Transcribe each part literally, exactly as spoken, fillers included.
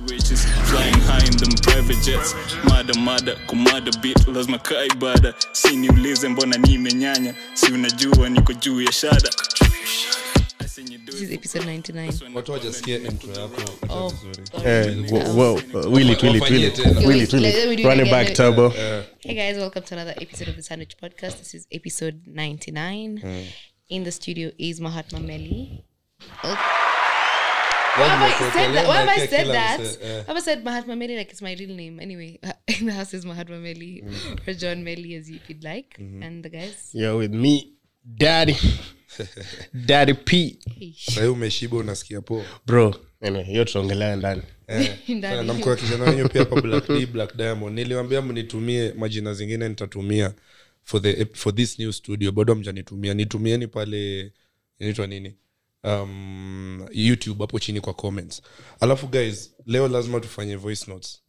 Witches flying high in them private jets. Mada mada kumada beat lazima kaa ibada. Si niulize mbona nimenyanya. Si unajua niko juu ya shada. This is episode ninety-nine. Watu wajasikia intro yako. Oh. Eh, wow, really really really really. Running back turbo. Hey guys, welcome to another episode of the Sandwich Podcast. This is episode ninety-nine. Mm. In the studio is Mahatma Meli. Okay. Why have I said that? Why have I said that? Why have I said Mahatma Meli like it's my real name? Anyway, in the house is Mahatma Meli mm. or John Meli as you would like. Mm-hmm. And the guys? You're with me, Daddy. Daddy P. Sasa umeshiba unasikia poa. Bro, mimi hiyo tuongelea ndani. Sana namkoa kijana wangu pia kwa Black D, Black Diamond. Niliwaambia mnitumie majina zingine nitatumia for the for this new studio. Bado mjanitumia. Nitumieni pale inaitwa nini? um YouTube hapo chini kwa comments. Alafu guys, leo lazima tufanye voice notes.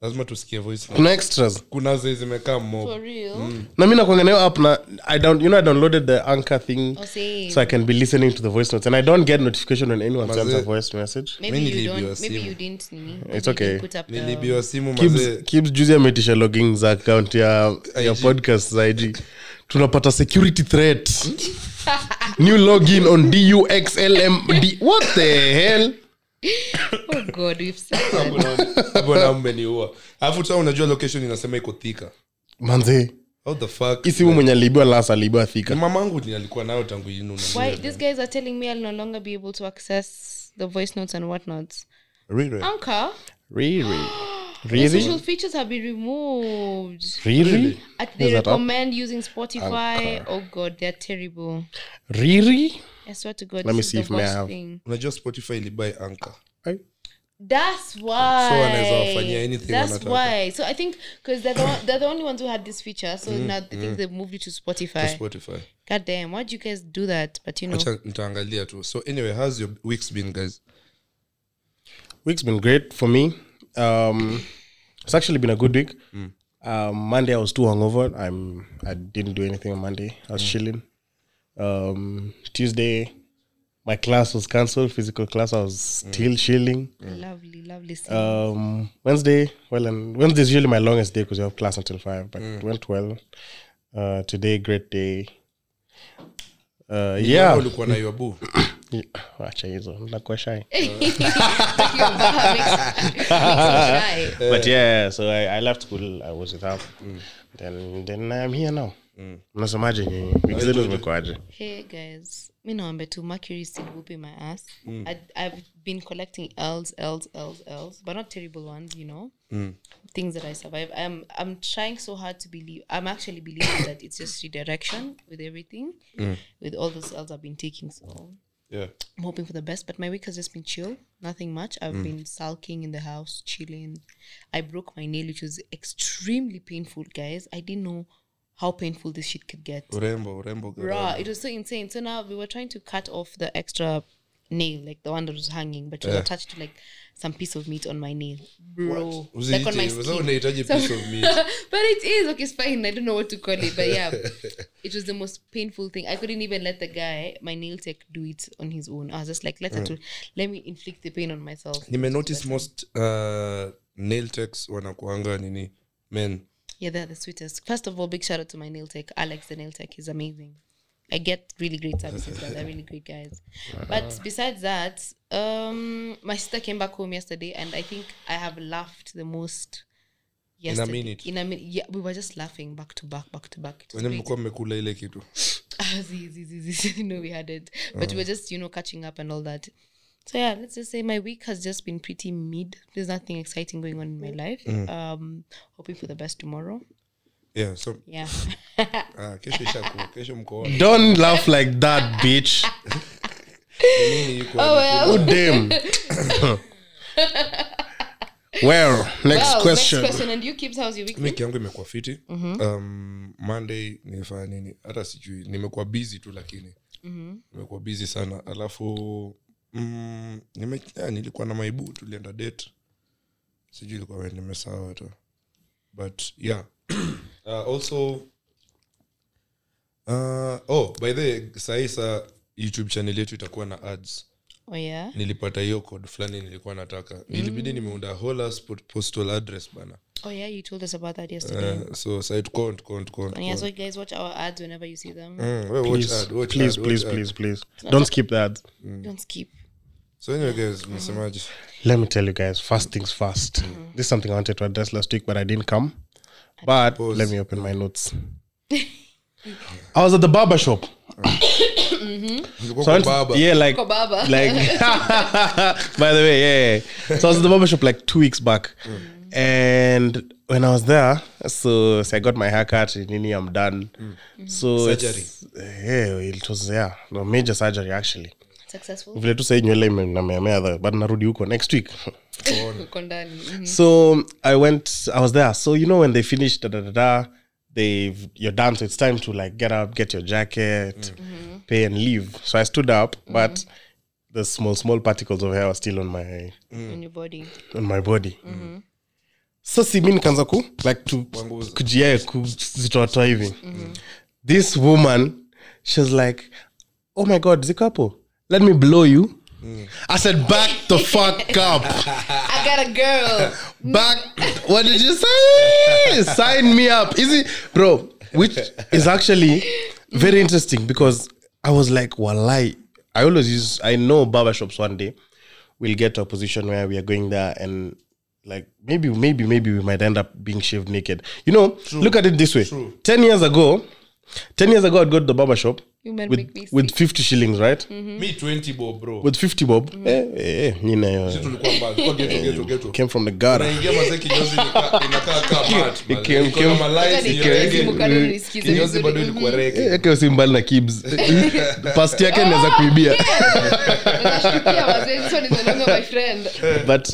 Lazima tusikie voice notes. Kuna extras. Kuna zile zimekaa mob. For real. Mm. Na mimi nakuangalia leo app na I don't you know I downloaded the Anchor thing oh, so I can be listening to the voice notes and I don't get notification when anyone sends a voice message. Maybe, maybe you don't maybe you didn't me. It's okay. Nilibiwa simu mzee. Keeps juzi ametisha logging za account ya ya podcast za I G. Tunapata security threat. New login on D U X L M D. What the hell? Oh God, we've said that. Abona mmeniua. Alafu sasa unajua location inasema iko Thika. Manze. What the fuck? Isi wewe mwenye libwa lasa libwa Thika. Mamangu ndiye alikuwa nayo tangu yinu. Why these guys are telling me I'll no longer be able to access the voice notes and what nots? Really? Anchor? Really? Really? The social features have been removed. Really? At they recommend using Spotify. Anchor. Oh God, they're terrible. Really? I swear to God. Let me see if I have. Unajua Spotify ili buy Anchor. Right? That's why. So anaweza wafanyia anything wanataka. That's why. So I think because they're, the, they're the only ones who had this feature. So mm, now I think mm. they've moved it to Spotify. To Spotify. God damn, why do you guys do that? But you know. Nitaangalia tu. So anyway, how's your week's been, guys? Week's been great for me. Um it's actually been a good week. Mm. Um Monday I was too hungover. I'm I didn't do anything on Monday. I was mm. chilling. Um Tuesday my class was cancelled, physical class. I was mm. still chilling. Mm. Lovely, lovely scene. Um Wednesday, well and Wednesday is usually my longest day because I have class until five, but mm. it went well. Uh today great day. Uh yeah. Ulikuwa na yabu. Acha hizo nilikuwa shy but yeah so I, I left school I was without mm. then then I'm here now mnasemaje nyinyi vigezo vimekwaje hey guys mimi naomba tu mercury seed whooping my ass mm. I, I've been collecting L's L's L's L's but not terrible ones you know mm. things that I survive I'm I'm trying so hard to believe I'm actually believing that it's just redirection with everything mm. with all those L's I've been taking so yeah. I'm hoping for the best, but my week has just been chill. Nothing much. I've mm. been sulking in the house, chilling. I broke my nail, which was extremely painful, guys. I didn't know how painful this shit could get. Urembo, urembo. Rah, it was so insane. So now we were trying to cut off the extra nail, like the one that was hanging, but it was yeah. attached to like some piece of meat on my nail. Bro. What? Like on my skin. So, piece of meat. But it is. Okay, it's fine. I don't know what to call it. But yeah, it was the most painful thing. I couldn't even let the guy, my nail tech, do it on his own. I was just like, let, mm. to, let me inflict the pain on myself. You may notice most uh, nail techs wanakuanga nini men. Yeah, they're the sweetest. First of all, big shout out to my nail tech. Alex, the nail tech, is amazing. I get really great services guys. They're really great guys. But besides that, um, my sister came back home yesterday and I think I have laughed the most yesterday. In a minute. In a minute. Yeah, we were just laughing back to back, back to back. When you come mekula ile kitu. No, we hadn't. But uh-huh. we were just, you know, catching up and all that. So yeah, let's just say my week has just been pretty mid. There's nothing exciting going on in my life. Mm. Um, hoping for the best tomorrow. Yeah, so yeah. Ah, kesho shako, kesho mko. Don't laugh like that, bitch. Oh well. Oh damn. Well, next well, question. Next question and you keeps how's your week? Mimi yangu imekuwa fiti. Mm-hmm. Um Monday nilifanya nini? Hata sijui. Nimekuwa busy tu lakini. Mhm. Nimekuwa busy sana. Alafu mm nime nilikuwa na maibu tulienda date. Sijui ilikuwa wewe nimesahau hata. But yeah. Uh, also uh oh by the way, saisa YouTube channel yetu itakuwa na ads Oh yeah. Nilipata hiyo code fulani nilikuwa nataka. Mm. Ilibidi nimeunda whole postal address bana. Oh yeah, you told us about that yesterday. Uh, so site count count count. And yeah, so you guys watch our ads whenever you see them. Mm, well, watch please, ad, watch please, ad, please, watch please, ad. please, please. Don't skip the ads. Mm. Don't skip. So anyway guys, msemaji. Let me tell you guys, first things first. Mm-hmm. This is something I wanted to address last week but I didn't come. But Pause. Let me open my notes. I was at the barber shop. Mm-hmm. So barber. Yeah, like barber. Like by the way, yeah. So I was at the barber shop like two weeks back. Mm. And when I was there, so, so I got my haircut and nini I'm done. Mm. So surgery. Yeah, it was yeah, no major surgery actually. Successful. Vile tu said nywele na meamea but narudi huko next week. Huko ndani. Mm-hmm. So I went I was there. So you know when they finished da da da they've you're done so it's time to like get up, get your jacket, mm-hmm. pay and leave. So I stood up mm-hmm. but the small small particles of hair were still on my mm. on your body. On my body. Mm-hmm. So si mimi nikaanza ku like to kujia kuzitoa hivi. Mm-hmm. This woman she was like, "Oh my god, Zikapo. Let me blow you." Mm. I said, "Back the fuck up. I got a girl." Back. What did you say? Sign me up. Is it, bro? Which is actually very interesting because I was like, "Wallahi." I always use. I know barbershops one day will get to a position where we are going there and like maybe, maybe, maybe we might end up being shaved naked. You know, True. Look at it this way. True. Ten years ago. ten years ago I'd go to the barber shop with with fifty shillings, right? Mm-hmm. Me twenty bob bro. With fifty bob. Mm-hmm. Eh eh nina yo. Sisi tulikuwa mbali. Go get go get go. Came from the Ghana. Naingia mazee kinyozi inakaa kama mat. Came came Malaysia. Kinyozi bado ilikuwa reke. Yake usimbali na kibs. Past yake inaweza kuibia. Nashukia mazee hizo ni zangu my friend. But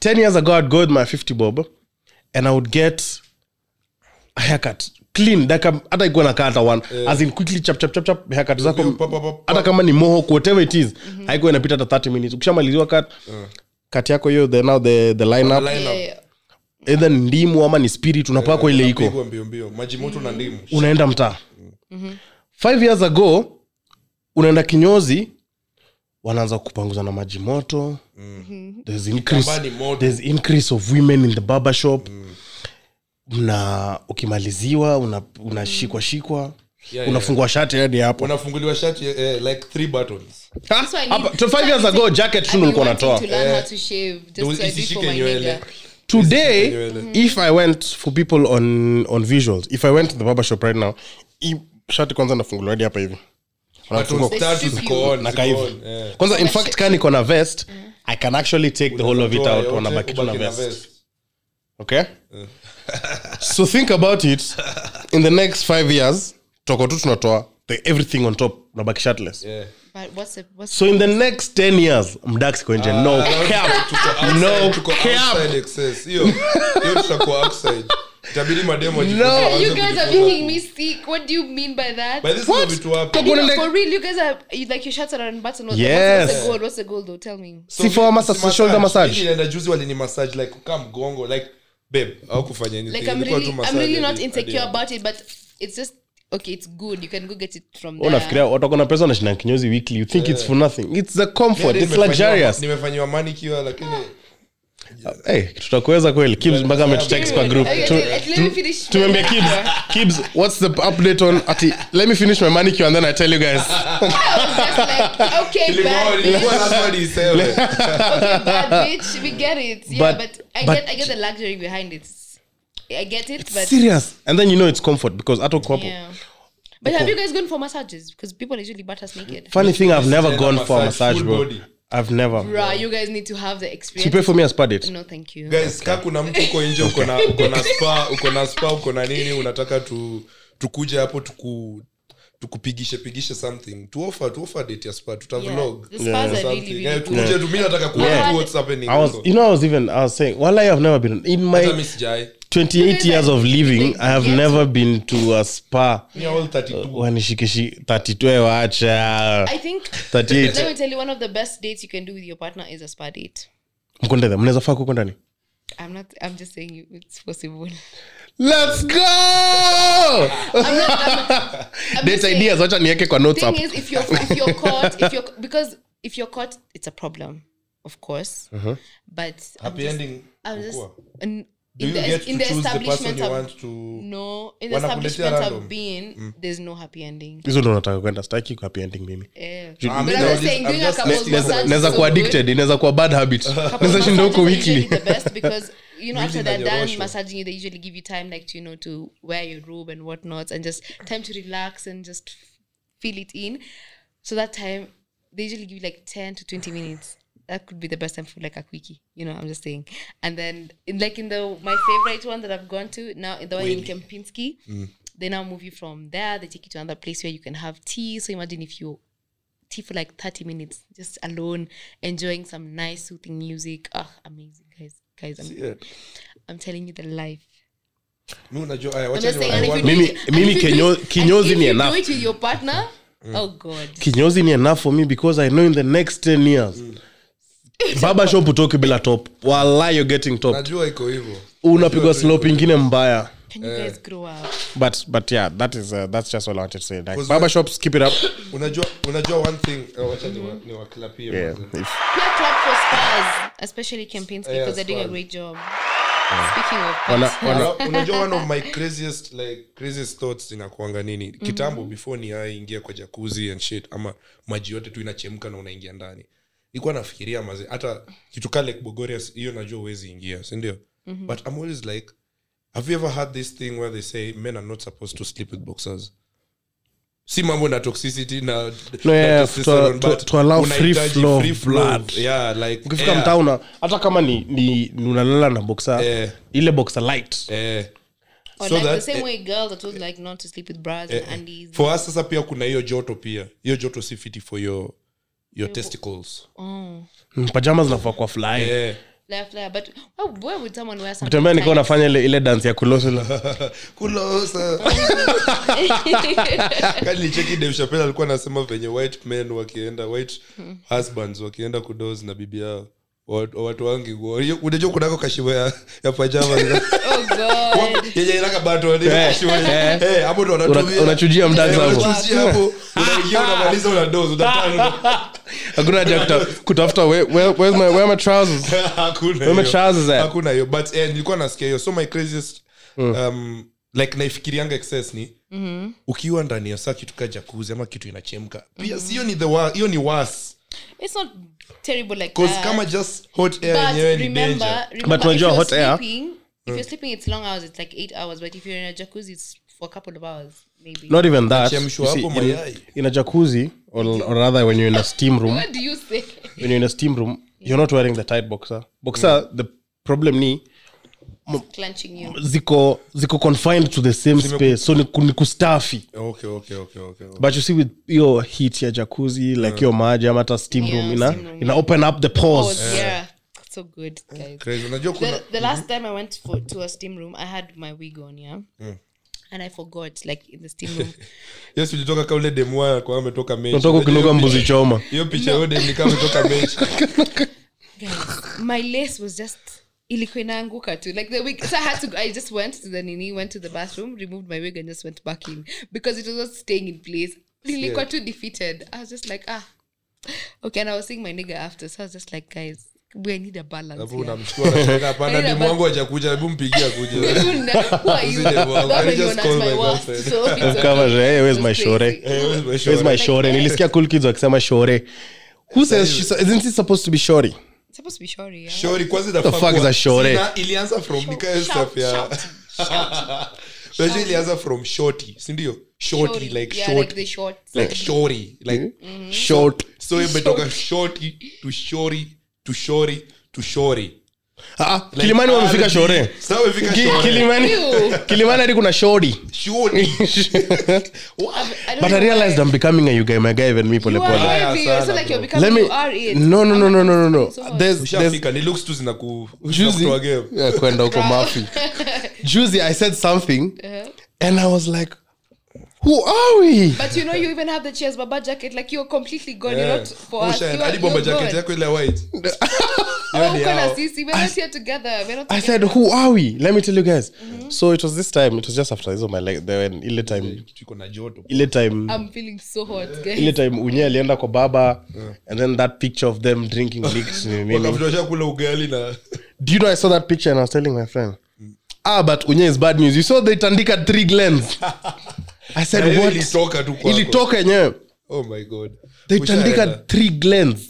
ten years ago I'd go with my fifty bob and I would get a haircut. Clean like hata iko na kata one yeah. As in quickly chap chap chap chap haircut zako hata kama ni moho whatever it is mm-hmm. haiko inapita hata thirty minutes ukishamalizwa cut yeah. cut yako hiyo the now the the lineup yeah, yeah. either ndimu ama ni spirit unapaka yeah, ile iko maji moto na ndimu unaenda mtaa mm-hmm. five years ago unaenda kinyozi wanaanza kupanguza na maji moto mm-hmm. there's increase there's increase of women in the barber shop mm. na ukimaliziwa una unashikwa shikwa yeah, unafungua yeah. shati hadi hapo unafunguliwa shati eh, like three buttons hapa to five years ago jacket tu nilikuwa natoa today mm-hmm. if I went for people on on visuals if I went to the barber shop right now shati kwanza nafunguliwa hadi hapa hivi unafungua status koon na kaivu kwanza in fact kani kona vest I can actually take the whole of it out on a bakituna vest okay so think about it in the next five years toko tu tunatoa everything on top na back shirtless yeah but what's the what's so in the next ten years mdax ko nje no cap no to go outside excess hiyo hiyo tutakuwa outside itabidi mademo no you guys are making me sick what do you mean by that by this what? You know, for real you guys are you, like your shirts are unbuttoned what's, yes. what's the goal what's the goal though tell me so for massage shoulder massage ile ndajuzi wali ni massage like kama mgongo like babe au kufanya nini like I'm really, I'm really not insecure about it but it's just okay it's good you can go get it from there unafikiria watu kuna pesa na shina kinyozi weekly you think yeah. it's for nothing it's a comfort yeah, it's luxurious nimefanywa manicure lakini eh tutakuweza kweli kibs mpaka ametutext kwa group tuambie kibs kibs what's the update on ati let me finish my manicure and then I tell you guys okay bad bitch we get it yeah but, but i but, get i get the luxury behind it I get it but serious and then you know it's comfort because ato kwapo yeah. But have you guys gone for massages because people usually butt us naked funny thing I've never gone for a massage bro I've never. Bruh, you guys need to have the experience. You pay for me a spa date? No, thank you. Guys, okay. Kuna mtu uko nje uko na uko na spa, uko na spa, uko na nini unataka tu tukuje hapo tuku tukupigishe pigishe something. To offer, to offer date ya spa, tutavlog. Yeah. Yeah. Really, really cool. Yeah, tukuje mimi nataka ku yeah. what's happening. I was, you know I was even I was saying, well I have never been in my twenty-eight years of living I have never been to a spa. Yeah, all thirty-two. Wanishikeshi thirty-two waacha. I think thirty-eight. Let me tell you one of the best dates you can do with your partner is a spa date. Mkonde da mnaweza faka uko ndani? I'm not I'm just saying you it's possible. Let's go. I'm not I'm, I'm date ideas acha niweke kwa notes up. The thing is if you're if you're caught if you're because if you're caught, it's a problem, of course. Uh-huh. But happy just, ending. I'm just in, Do you the, get in to the choose establishment the person you want to? No, in the establishment I've been, mm. there's no happy ending. Hizo ndo nataka kwenda staki kwa happy ending mimi. Eh. Naweza kuwa addicted, inaweza kuwa bad habit. Naweza shinda huko weekly. The best because you know after they're done massaging you, they usually give you time like to, you know, to wear your robe and whatnot and just time to relax and just feel it in. So that time they usually give you like ten to twenty minutes. That could be the best time for like a quickie, you know, I'm just saying. And then in, like in the my favorite one that I've gone to now, the one really? in Kempinski, mm. they now move you from there, they take you to another place where you can have tea. So imagine if you tea for like thirty minutes, just alone, enjoying some nice soothing music. Ah, oh, amazing, guys. Guys, I'm, I'm telling you the life. No, no, jo- I, what I'm saying, I want mimi mimi kinyo kinyozi ni enough. You do it with your partner? Mm. Oh God. Kinyozi ni enough for me because I know in the next ten years. Mm. Baba shop utoke bila top. Wallahi you're getting top. Najua iko hivyo. Unapigwa slope nyingine mbaya. Can you guys grow up? But but yeah, that is uh, that's just what I wanted to say. Like baba shops keep it up. Unajua unajua one thing uh, wacha ni wa clap here. Yeah. Yeah, clap for stars, especially Kempinski, yeah, because they're doing a great job. Yeah. Speaking of Wana, wana unajua one of my craziest like craziest thoughts inakuanga nini? Mm-hmm. Kitambo before ni hai ingia kwa jacuzzi and shit ama maji yote tu inachemka na unaingia ndani. Nilikuwa nafikiria maze hata kitu kale Kibogorias hiyo najua uwezi ingia, si ndio? Mm-hmm. But I'm always like, have you ever had this thing where they say men are not supposed to sleep with boxers? Si mambo na toxicity na no, yeah, testosterone, to, to, to allow free flow, free flow. Yeah, like ukifika yeah. mtaona hata kama ni, ni unalala na boxer yeah. ile boxer light. Eh. Or so like that, the same eh, way girls are told eh, like not to sleep with bras eh, and undies. For us sasa pia kuna hiyo joto pia. Hiyo joto si fit for your your testicles. Oh. Mm, pajamas na kwa fly. Yeah. La fly, but oh boy would someone wear something. Mimi niko nafanya ile ile dance ya kulosa. Kulosa. Kali cheki Dave Chappelle alikuwa anasema venye white men wakienda white hmm. husbands wakienda kudoze na bibi yao. Watu wangi unajua kuna kashiba ya, ya pajamas. Oh God. Yeye anaka bato ndio kashiba. Eh, hapo ndo anatumia. Unachujia mdanza hapo. Unachujia hapo. Unaingia unamaliza una doze unatano. Hakuna jackta kutafuta where where's my where my trousers? Hakuna. Where my trousers at? Hakuna hiyo but eh nilikuwa nasikia hiyo so my craziest mm. um like naifikirianga excess ni mm-hmm. ukiwa ndani ya saki tuka jacuzzi ama kitu inachemka. Pia mm-hmm. sio ni the hiyo ni worse. It's not terrible like that. Cuz kama just hot air yenyewe ni danger. But unajua hot air sleeping, if you're sleeping it's long hours, it's like eight hours, but if you're in a jacuzzi it's for a couple of hours maybe. Not even that. See, in, in a jacuzzi or, or rather when you're in a steam room. What do you say? When you're in a steam room, yeah. you're not wearing the tight boxer. Boxer yeah. the problem ni m- clenching you. Ziko ziko confined to the same space. So ni kustafi. Okay, okay, okay, okay. But you see with your heat ya jacuzzi like yeah. your maji ama ta steam yeah, room ina steam room, ina yeah. open up the pores. Yeah. yeah. So good guys. Crazy. The, the last time I went for to a steam room, I had my wig on, yeah. yeah. and I forgot like in the steam room. Yes, ulitoka kaule demwa kwa ametoka mechi. Unataka kunoga mbuzi choma. Hiyo picha yode ni kama kutoka mechi. My lace was just ilikuwa inaanguka tu. Like the wig, so I had to go, I just went to the nini, went to the bathroom, removed my wig and just went back in because it was not staying in place. Nilikuwa yeah. too defeated. I was just like ah. Okay, and I was seeing my nigga after. So I was just like guys, we need a balance. Hapo unamchukua na shaka pana demu wangu ajakuja hebu mpigia kuja. I just call my girlfriend. Kama je, where's my shore? Where's my shore? Nilisikia cool kids wakisema shore. Who says she isn't it supposed to be shorty? It's supposed to be shorty. Yeah. Shorty kwanza the fuck is a shore? Sina ilianza from because stuff yeah. Shorty ilianza from shorty, si ndio? Shorty like short. Like shorty, like short. So imetoka shorty to shorty. to shori to shori ah like Kilimani wamefika shore sawa wamefika shore Kilimani Kilimani hadi kuna shori shori but I realized I'm becoming a you guy my guy even me pole pole so like you're becoming me, you are it no no no no no no so there's African it looks to zinaku to again yeah kwenda huko mafi Juzi I said something uh-huh. and I was like Who are we? But you know, you even have the Cheers Baba jacket. Like, you're completely gone. Yeah. You're not for us. You're, you're gone. I said, who are we? Let me tell you guys. Mm-hmm. So it was this time. It was just after this. Like, like, when ile time. Ile time. I'm feeling so hot, guys. Ile time, Unye alienda kwa baba. And then that picture of them drinking leeks. Do you know, I saw that picture and I was telling my friend, ah, but Unye is bad news. You saw they tandika three glens. I said, yeah, what? Ilitoka tu kwako. Ilitoka yenyewe. Oh my God. They tandika three glens.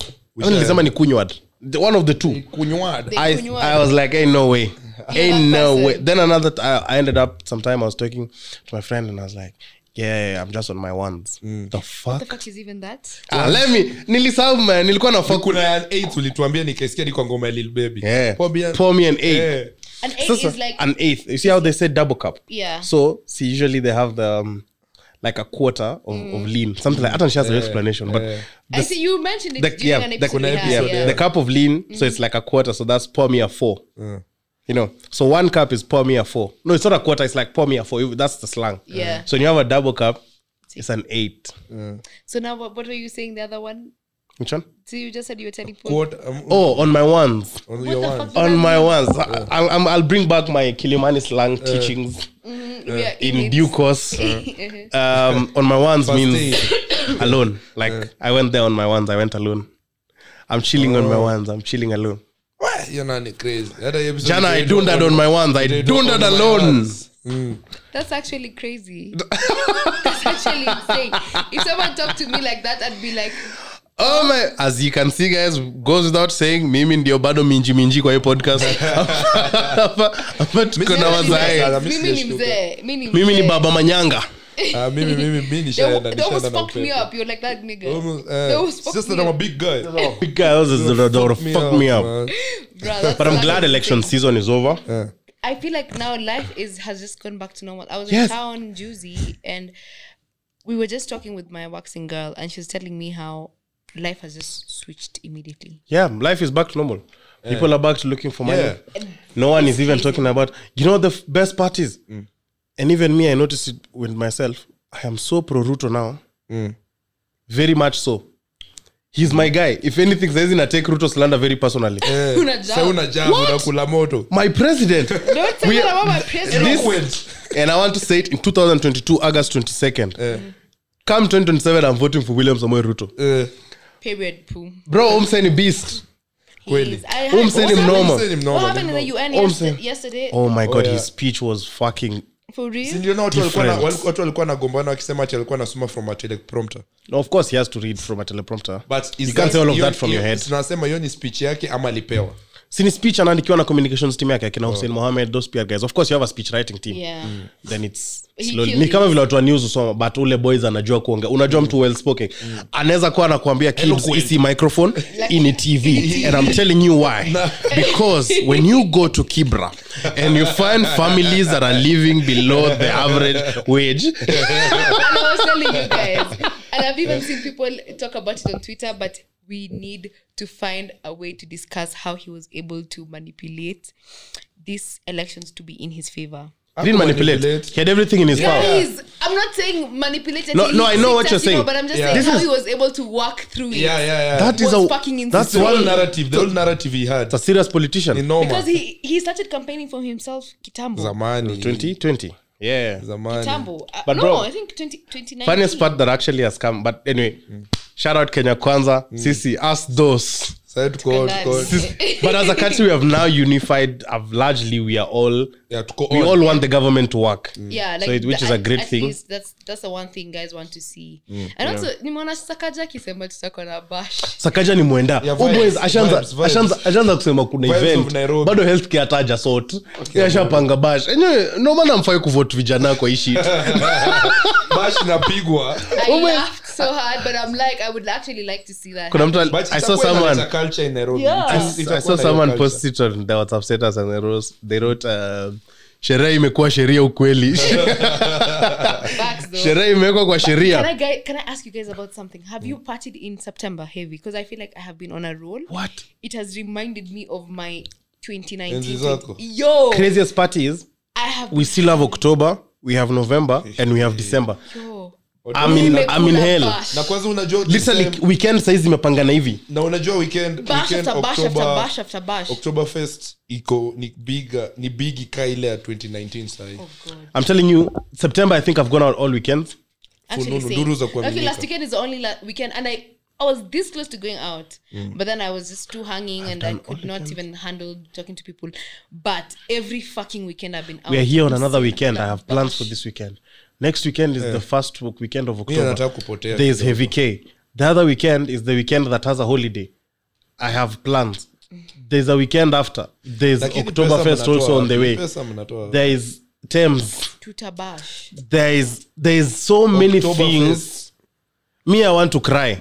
Ana nilisema ni kunywad. One of the two. Kunywad. I, I was like, ain't no way. Ain't no way. Then another, t- I, I ended up, sometime I was talking to my friend and I was like, yeah, I'm just on my ones. Mm. The fuck? What the fuck is even that? Ah, let me. Nilisahau man, nilikuwa na fuck. Kuna eight ulituambia nikasikia ni kwa ngoma ya Little Baby. Yeah. Pour me an, Pour me an eight. Yeah. An eighth so, so, is like... An eighth. You see how they say double cup? Yeah. So, see, usually they have the, um, like a quarter of, mm. of lean. Something like... I don't know, she has an explanation, yeah. but... The, I see, you mentioned it the, during yeah, an episode. The, yeah, yeah. the cup of lean, mm-hmm. so it's like a quarter, so that's pour me a four. Yeah. You know, so one cup is pour me a four. No, it's not a quarter, it's like pour me a four. That's the slang. Yeah. So when you have a double cup, it's an eight. Yeah. So now, what, what were you saying, the other one? Which one? So you just said you were telling quote, um, oh, on my ones. On your ones. On my ones. Yeah. I'll, I'll, I'll bring back my Kilimani slang uh, teachings mm, uh, in means. due course. Uh, um, on my ones First means alone. Like, yeah. I went there on my ones. I went alone. I'm chilling oh. on my ones. I'm chilling alone. What? You're not crazy. Jana, I do that on my ones. I do that alone. Mm. That's actually crazy. That's actually insane. If someone talked to me like that, I'd be like... Oh my, as you can see guys, goes without saying, mimi ndio bado minji minji kwa hii podcast. Mimi ni mzee, mimi ni mimi ni baba manyanga. Ah mimi mimi mimi ni shanda ni shanda na fuck me up, you're like that nigga. Almost, just that I'm a big guy. Big guy, don't fuck me up. But I'm glad election season is over. I feel like now life is has just gone back to normal. I was in town juicy and we were just talking with my waxing girl and she was telling me how life has just switched immediately. Yeah, life is back to normal. Yeah. People are back to looking for money. Yeah. No one is even talking about, you know, the f- best part is, mm. and even me, I noticed it with myself, I am so pro-Ruto now. Mm. Very much so. He's my guy. If anything, says in I take Ruto slander very personally. Yeah. What? My president. Don't say that about my president. This, and I want to say it in twenty twenty-two, August twenty-second. Yeah. Come twenty twenty-seven, I'm voting for William Samuel Ruto. Yeah. Period, poo. Bro, umseni beast. Kweli. Umseni mnoma. What happened in the U N yesterday? yesterday? Oh my God, oh, yeah. His speech was fucking for real? Sindio na watu walikuwa watu walikuwa na gombana wakisema ati alikuwa anasoma from a teleprompter. No, of course he has to read from a teleprompter. But you can't say all of that from your head. Tunasema hiyo ni speech yake ama alipewa. Sini speech anaandikiwa na communications team yake akina Hussein Mohamed, those P R guys. Of course you have a speech writing team. Yeah. Mm. Then it's slowly. Ni kama vile watu wa news usoma but ule boys anajua kuongea. Unajua mtu well spoken. Mm. Anaweza kuwa anakuambia kids isi microphone in a T V and I'm telling you why. Because when you go to Kibra and you find families that are living below the average wage. I was telling you guys. And I've even seen people talk about it on Twitter, but we need to find a way to discuss how he was able to manipulate these elections to be in his favor. He didn't manipulate. manipulate. He had everything in his yeah. power. Guys, I'm not saying manipulated. No, no, I know what you're saying. People, but I'm just yeah. saying this how is, he was able to walk through it. Yeah, yeah, yeah. That is a, fucking insane. That's the whole narrative. The whole narrative he had. It's a serious politician. Enorma. Because he, he started campaigning for himself, Kitambo. Zamani. twenty twenty. Yeah. Zamani. Kitambo. Uh, but no, bro, I think twenty nineteen. Funniest part that actually has come. But anyway... Mm. Shout out Kenya Kwanza, mm. Sisi, us those. Said God, God. But as a country, we have now unified. I've largely, we are all, yeah, we all want the government to work. Mm. Yeah, like so it, which the, is a great thing. That's that's the one thing guys want to see. Mm. And yeah. also, nimeona Sakaja kisema tutako na bash. Sakaja ni muenda. Boys, ashanza, ashanza, ashanza kusema kuna event. Bado healthcare ataja sort. Okay, ashapanga bash. Anyway, no man amfai ku vote vijana kwa hii shit. Bash inapigwa. I laughed so hard, but I'm like, I would actually like to see that. I saw someone. Culture in Nairobi. Yeah. I, I saw someone post it on the WhatsApp status and they wrote, they wrote uh, sheria imekuwa sheria ukweli. Sheria imekuwa kwa sheria. Can I can I ask you guys about something? Have you partied in September heavy? Because I feel like I have been on a roll. What? It has reminded me of my twenty nineteen. Yo. Craziest party is I have we still have October, we have November and we have December. Yo. I'm in, I'm in hell. Bash. Na kwanza unajua literally weekend size imepangana hivi. Na unajua weekend bash weekend after October, bash after bash after bash. Oktoberfest iko ni bigger ni bigi kile ya twenty nineteen sai. Oh God. I'm telling you September I think I've gone out all weekends. Actually, no, last weekend is the only la- weekend and I I was this close to going out mm. but then I was just too hanging I've and I could not weekend. even handle talking to people. But every fucking weekend I've been out. We are here on another weekend. I have plans for this weekend. Next weekend is yeah. the first weekend of October. Yeah, there is heavy K. The other weekend is the weekend that has a holiday. I have plans. There is a weekend after. There is Oktoberfest also on the way. There is Thames. Tutabash. There is there is so many things. Me, I want to cry.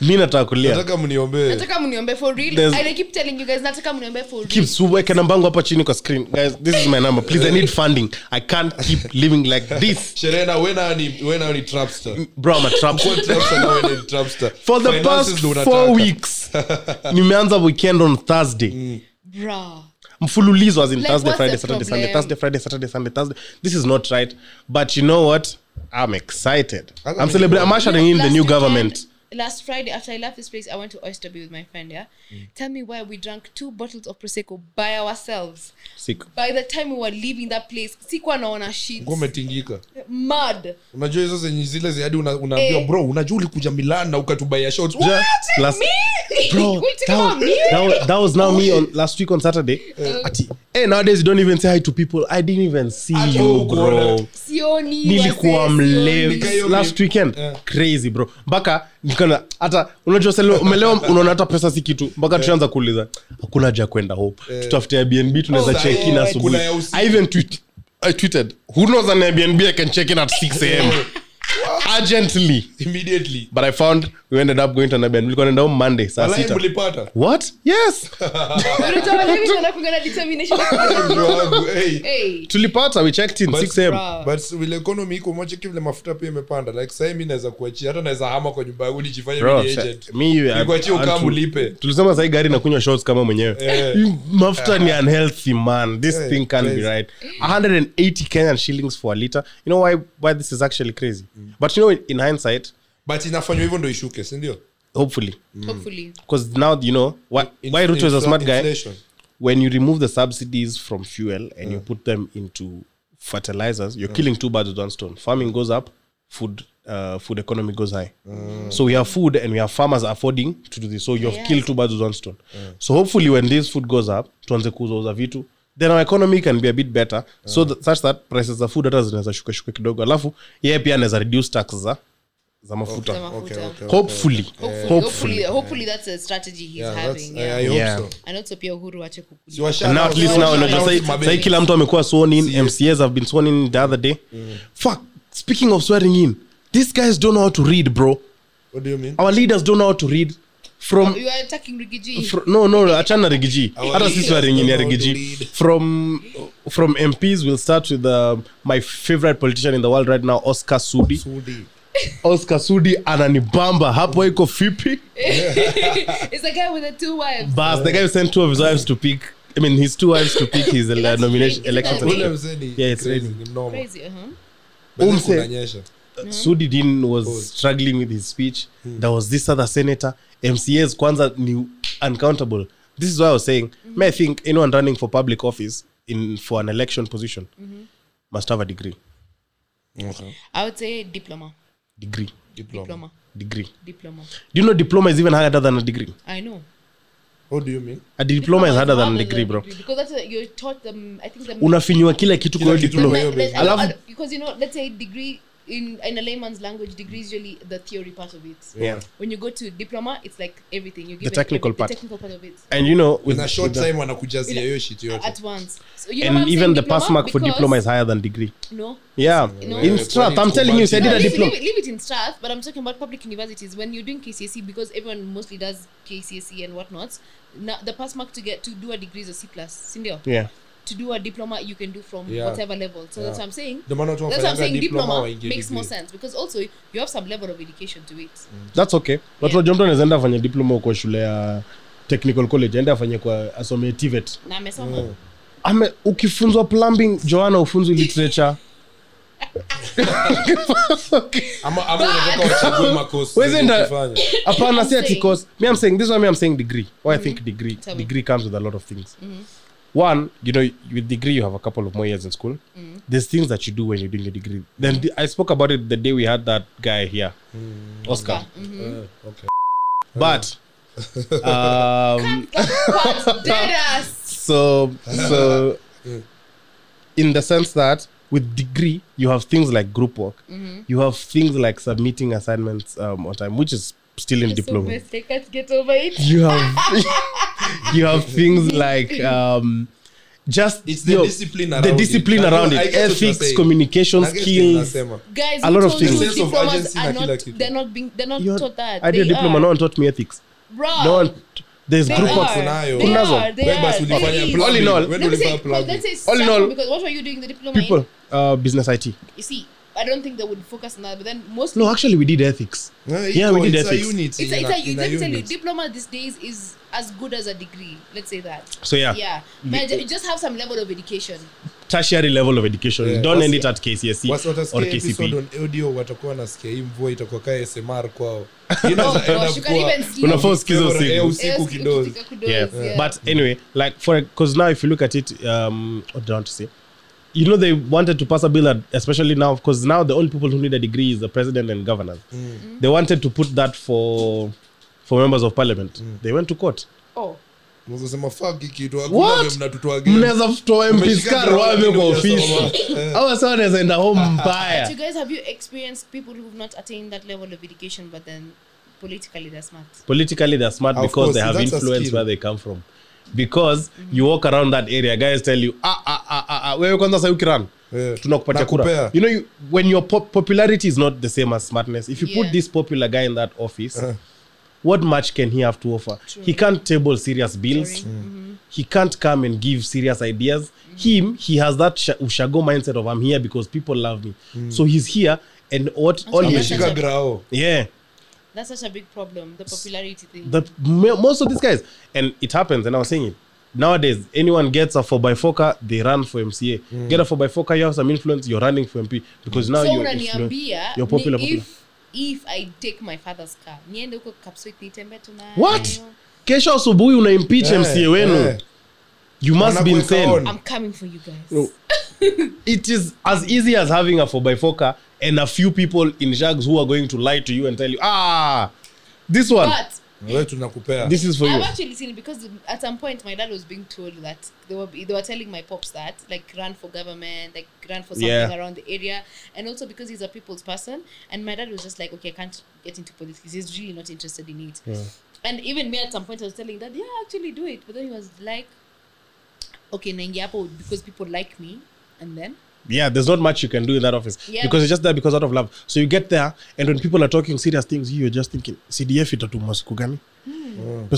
Mimi nataka kulia. Nataka mniombe. Nataka mniombe for real. There's, I keep telling you guys nataka mniombe for real. Keep suweka namba yangu hapo chini kwa screen. Guys, this is my number. Please I need funding. I can't keep living like this. Sherena when I when I trapster. Bro, I'm a trapster. trapster. For the Finances past four weeks. Nimeanza weekend on Thursday. Mm. Bro. Mfululizo as in like, Thursday, Friday, Saturday, Sunday, Thursday, Friday, Saturday, Sunday, Thursday. This is not right. But you know what? I'm excited. I'm celebrating. I'm ushering in the new government. Last Friday, after I left this place, I went to Oyster Bay with my friend, yeah? Mm. Tell me why we drank two bottles of Prosecco by ourselves. Sick. By the time we were leaving that place, sikuwa naona shit. Ngome tingika. Mad. Unajua hizo zenye zile hadi unaambia bro, unajua ulikuja Milan na ukatubaya shots. Last me. Bro, that, that was now me on last week on Saturday. Uh, Ati, hey, nowadays you don't even say hi to people. I didn't even see Ati, you, bro. Sioni. Nilikuwa mlevi last weekend. Yeah. Crazy, bro. Baka kana hata unajua sasa umeelewa unaona hata pesa si kitu mpaka yeah. Tuanza kuuliza hakuna haja kwenda hope yeah. Tutafute Airbnb tunaweza oh, check in oh, asubuhi I even tweet I tweeted who knows an Airbnb I can check in at six a.m. urgently immediately but I found we ended up going to an Airbnb we went on Monday saa sita what yes tulipata we checked in six a.m. but with economy iko moja kivile mafuta pia imepanda like sasa mimi naweza kuachia hata naweza hama kwa nyumba yangu nijifanye mimi agent mimi kuachia ukamlipe tulisema sasa gari nakunywa shots kama mwenyewe mafuta ni unhealthy man this thing can't be right one hundred eighty Kenyan shillings for a liter you know why why this is actually crazy but you know in, in hindsight but inafanywa hivyo ndio ishuke si ndio hopefully mm. hopefully because now you know why, why Ruto is a smart guy when you remove the subsidies from fuel and yeah. you put them into fertilizers you're yeah. killing two birds with one stone farming goes up food uh, food economy goes high mm. so we have food and we have farmers affording to do this so you've yes. killed two birds with one stone yeah. so hopefully when this food goes up tuanze kuuza vitu then our economy can be a bit better uh-huh. so that, such that prices za food hata zinaweza shuka shuka kidogo alafu yeye pia anaweza reduce tax za za mafuta okay, okay, okay, okay. Hopefully. Hopefully. Hopefully hopefully hopefully that's a strategy he's yeah, having yeah. I, I hope yeah. so and also pia Uhuru ache kukulia and at least now unajua kila mtu amekuwa sworn in M C As have been sworn in the other day mm. fuck speaking of swearing in these guys don't know how to read bro what do you mean our leaders don't know how to read from you are attacking Rwigiji fr- no no achana Rwigiji hata sisi wa ringine Rwigiji from from M Ps we'll start with the my favorite politician in the world right now Oscar Sudi Sudi Oscar Sudi ananibamba hapo iko fipi it's a guy with the two wives but the guy who sent two of his wives to pick I mean his two wives to pick his uh, nomination election yeah it's crazy normal crazy uh-huh umse Mm-hmm. Sudidin was oh. struggling with his speech. Mm. There was this other senator. M C As kwanza ni uncountable. This is why I was saying, mm-hmm. may I think anyone running for public office in for an election position mm-hmm. must have a degree. Okay. I would say diploma. Degree. Diploma. Diploma. Degree. Diploma. Do you know diploma is even harder than a degree? I know. What do you mean? A diploma is harder than a degree, bro. Because that's a, you're taught them I think the unafinywa kila kitu kwa diploma. Alafu because you know let's say degree in in a layman's language degree is usually the theory part of it yeah when you go to diploma it's like everything you give the technical, every, part. The technical part of it and you know with in a short with time wanakujazia hiyo shit yote at once so you know and even the pass mark for diploma is higher than degree no yeah no. in Strath I'm telling you said no, it a diploma leave, leave it in Strath but I'm talking about public universities when you're doing K C S E because everyone mostly does K C S E and whatnot now the pass mark to get to do a degree is a C plus sindio yeah to do a diploma you can do from yeah. whatever level so yeah. that's what I'm saying that's what I'm saying diploma, diploma makes more sense because also you have some level of education to it mm. that's okay but yeah. John anaenda afanye diploma kwa shule ya technical college aenda afanye kwa asome TVET na amesoma mm. ame ukifunzwa plumbing Joanna ufunzwe literature Ama ama unataka makosa. Wasn't apana si ati course. Me I'm saying this is why me I'm saying degree. Why mm-hmm. I think degree Tell degree me. comes with a lot of things. Mm-hmm. One, you know, with degree you have a couple of more years in school. Mm-hmm. There's things that you do when you're doing a degree. Then mm-hmm. I spoke about it the day we had that guy here. Mm-hmm. Oscar. Mm-hmm. Uh, okay. But um what did us? So so in the sense that with degree you have things like group work, mm-hmm. you have things like submitting assignments um, on time, which is still in it's diploma. So I can't get over it. You have you have things like um, just it's the know, discipline around the discipline it. around I it, ethics, communication skills, guys. A lot of things. Sense of urgency are not, like they're not being they're not you taught that. I did a diploma. Are. No one taught me ethics. Bro. No one. There's they group work scenario. They are. They are. All in all, when we plug. All in all, because what were you doing the diploma people, in? Uh, business I T. You see, I don't think they would focus on that. But then most. No, actually, we did ethics. Uh, yeah, we did it's ethics. A unit, it's a, it's a, a, a, a unit. Diploma these days is as good as a degree. Let's say that. So yeah. Yeah, but you just have some level of education. Tertiary level of education. Yeah. Don't What's end it at K C S E or K C P. On audio watakuwa nasikia hii mvua itakuwa kama S M R kwao. You know, una force kizo siku usiku kidogo. Yeah. But anyway, like for cuz now if you look at it um I don't want to say. You know they wanted to pass a bill, especially now cuz now the only people who need a degree is the president and governors. Mm. They wanted to put that for for members of parliament. Mm. They went to court. Oh. Unasema fuck kitu hakuna mnatotoa again. Mnaweza kutoa mpiskaro wawe kwa ofisi. Hawa sawa naweza enda home mbaya. But you guys have you experienced people who've not attained that level of education but then politically they're smart. Politically they're smart because course, they have influence where they come from. Because mm-hmm. you walk around that area guys tell you ah ah ah ah wewe kwanza sasa ukiran tunakupatia kura. You know you, when your pop- popularity is not the same as smartness. If you yeah. put this popular guy in that office uh-huh. what much can he have to offer? True. He can't table serious bills. Mm-hmm. He can't come and give serious ideas. Mm-hmm. Him, he has that sh- ushago mindset of I'm here because people love me. Mm. So he's here and what all he grao. Yeah. That's such a big problem, the popularity thing. The most of these guys and it happens and I was saying it. Nowadays anyone gets a four by four car they run for M C A. Mm. Get a four by four car you have some influence you're running for M P because now so you're unaniambia you're popular. popular. If I take my father's car niende huko Kapsoi nitembe tuna what kesho asubuhi una impeach yeah, M C A wenu yeah. You must be insane. I'm coming for you guys. No. It is as easy as having a four by four car and a few people in jags who are going to lie to you and tell you ah this one but wewe tunakupea this is for you. I've actually seen it because at some point my dad was being told that they were they were telling my pops that like run for government, like run for something yeah. around the area, and also because he's a people's person and my dad was just like okay I can't get into politics, he's really not interested in it. Yeah. And even me at some point I was telling that yeah actually do it, but then he was like okay naingia hapo because people like me and then yeah there's not much you can do in that office yeah. because it's just there because out of love. So you get there and when people are talking serious things you're just thinking C D F itatuma siku gani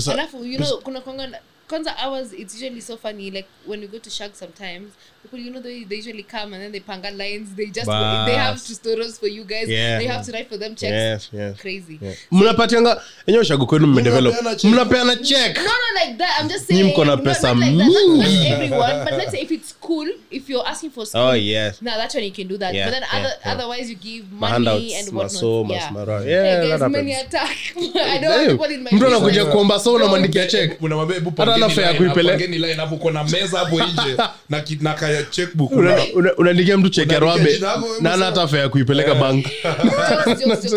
alafu mm. yeah. you know kuna konga kwanza hours it's usually so funny like when you go to shag sometimes people you know they, they usually come and then they panga lines they just go, they have to stories for you guys yeah. they have to write for them checks yes, yes. crazy yeah. so, mnapatianga enyewe shago kwenu mmedevelop mnapeana check no no like that I'm just saying mko na pesa mingi everyone but let's say if it's cool if you're asking for school oh yes now that's when you can do that yeah, but then yeah, other, yeah. otherwise you give money and what not yeah yeah guys many attack I don't have people in my mtu anakuja kuomba so unamwandikia check unamwambia hebu anafaa kuipeleka ngeni line hapo kuna meza hapo nje na kidnaka ya checkbook unaandikia mtu check ya Rwabe na ana hata faa kuipeleka bank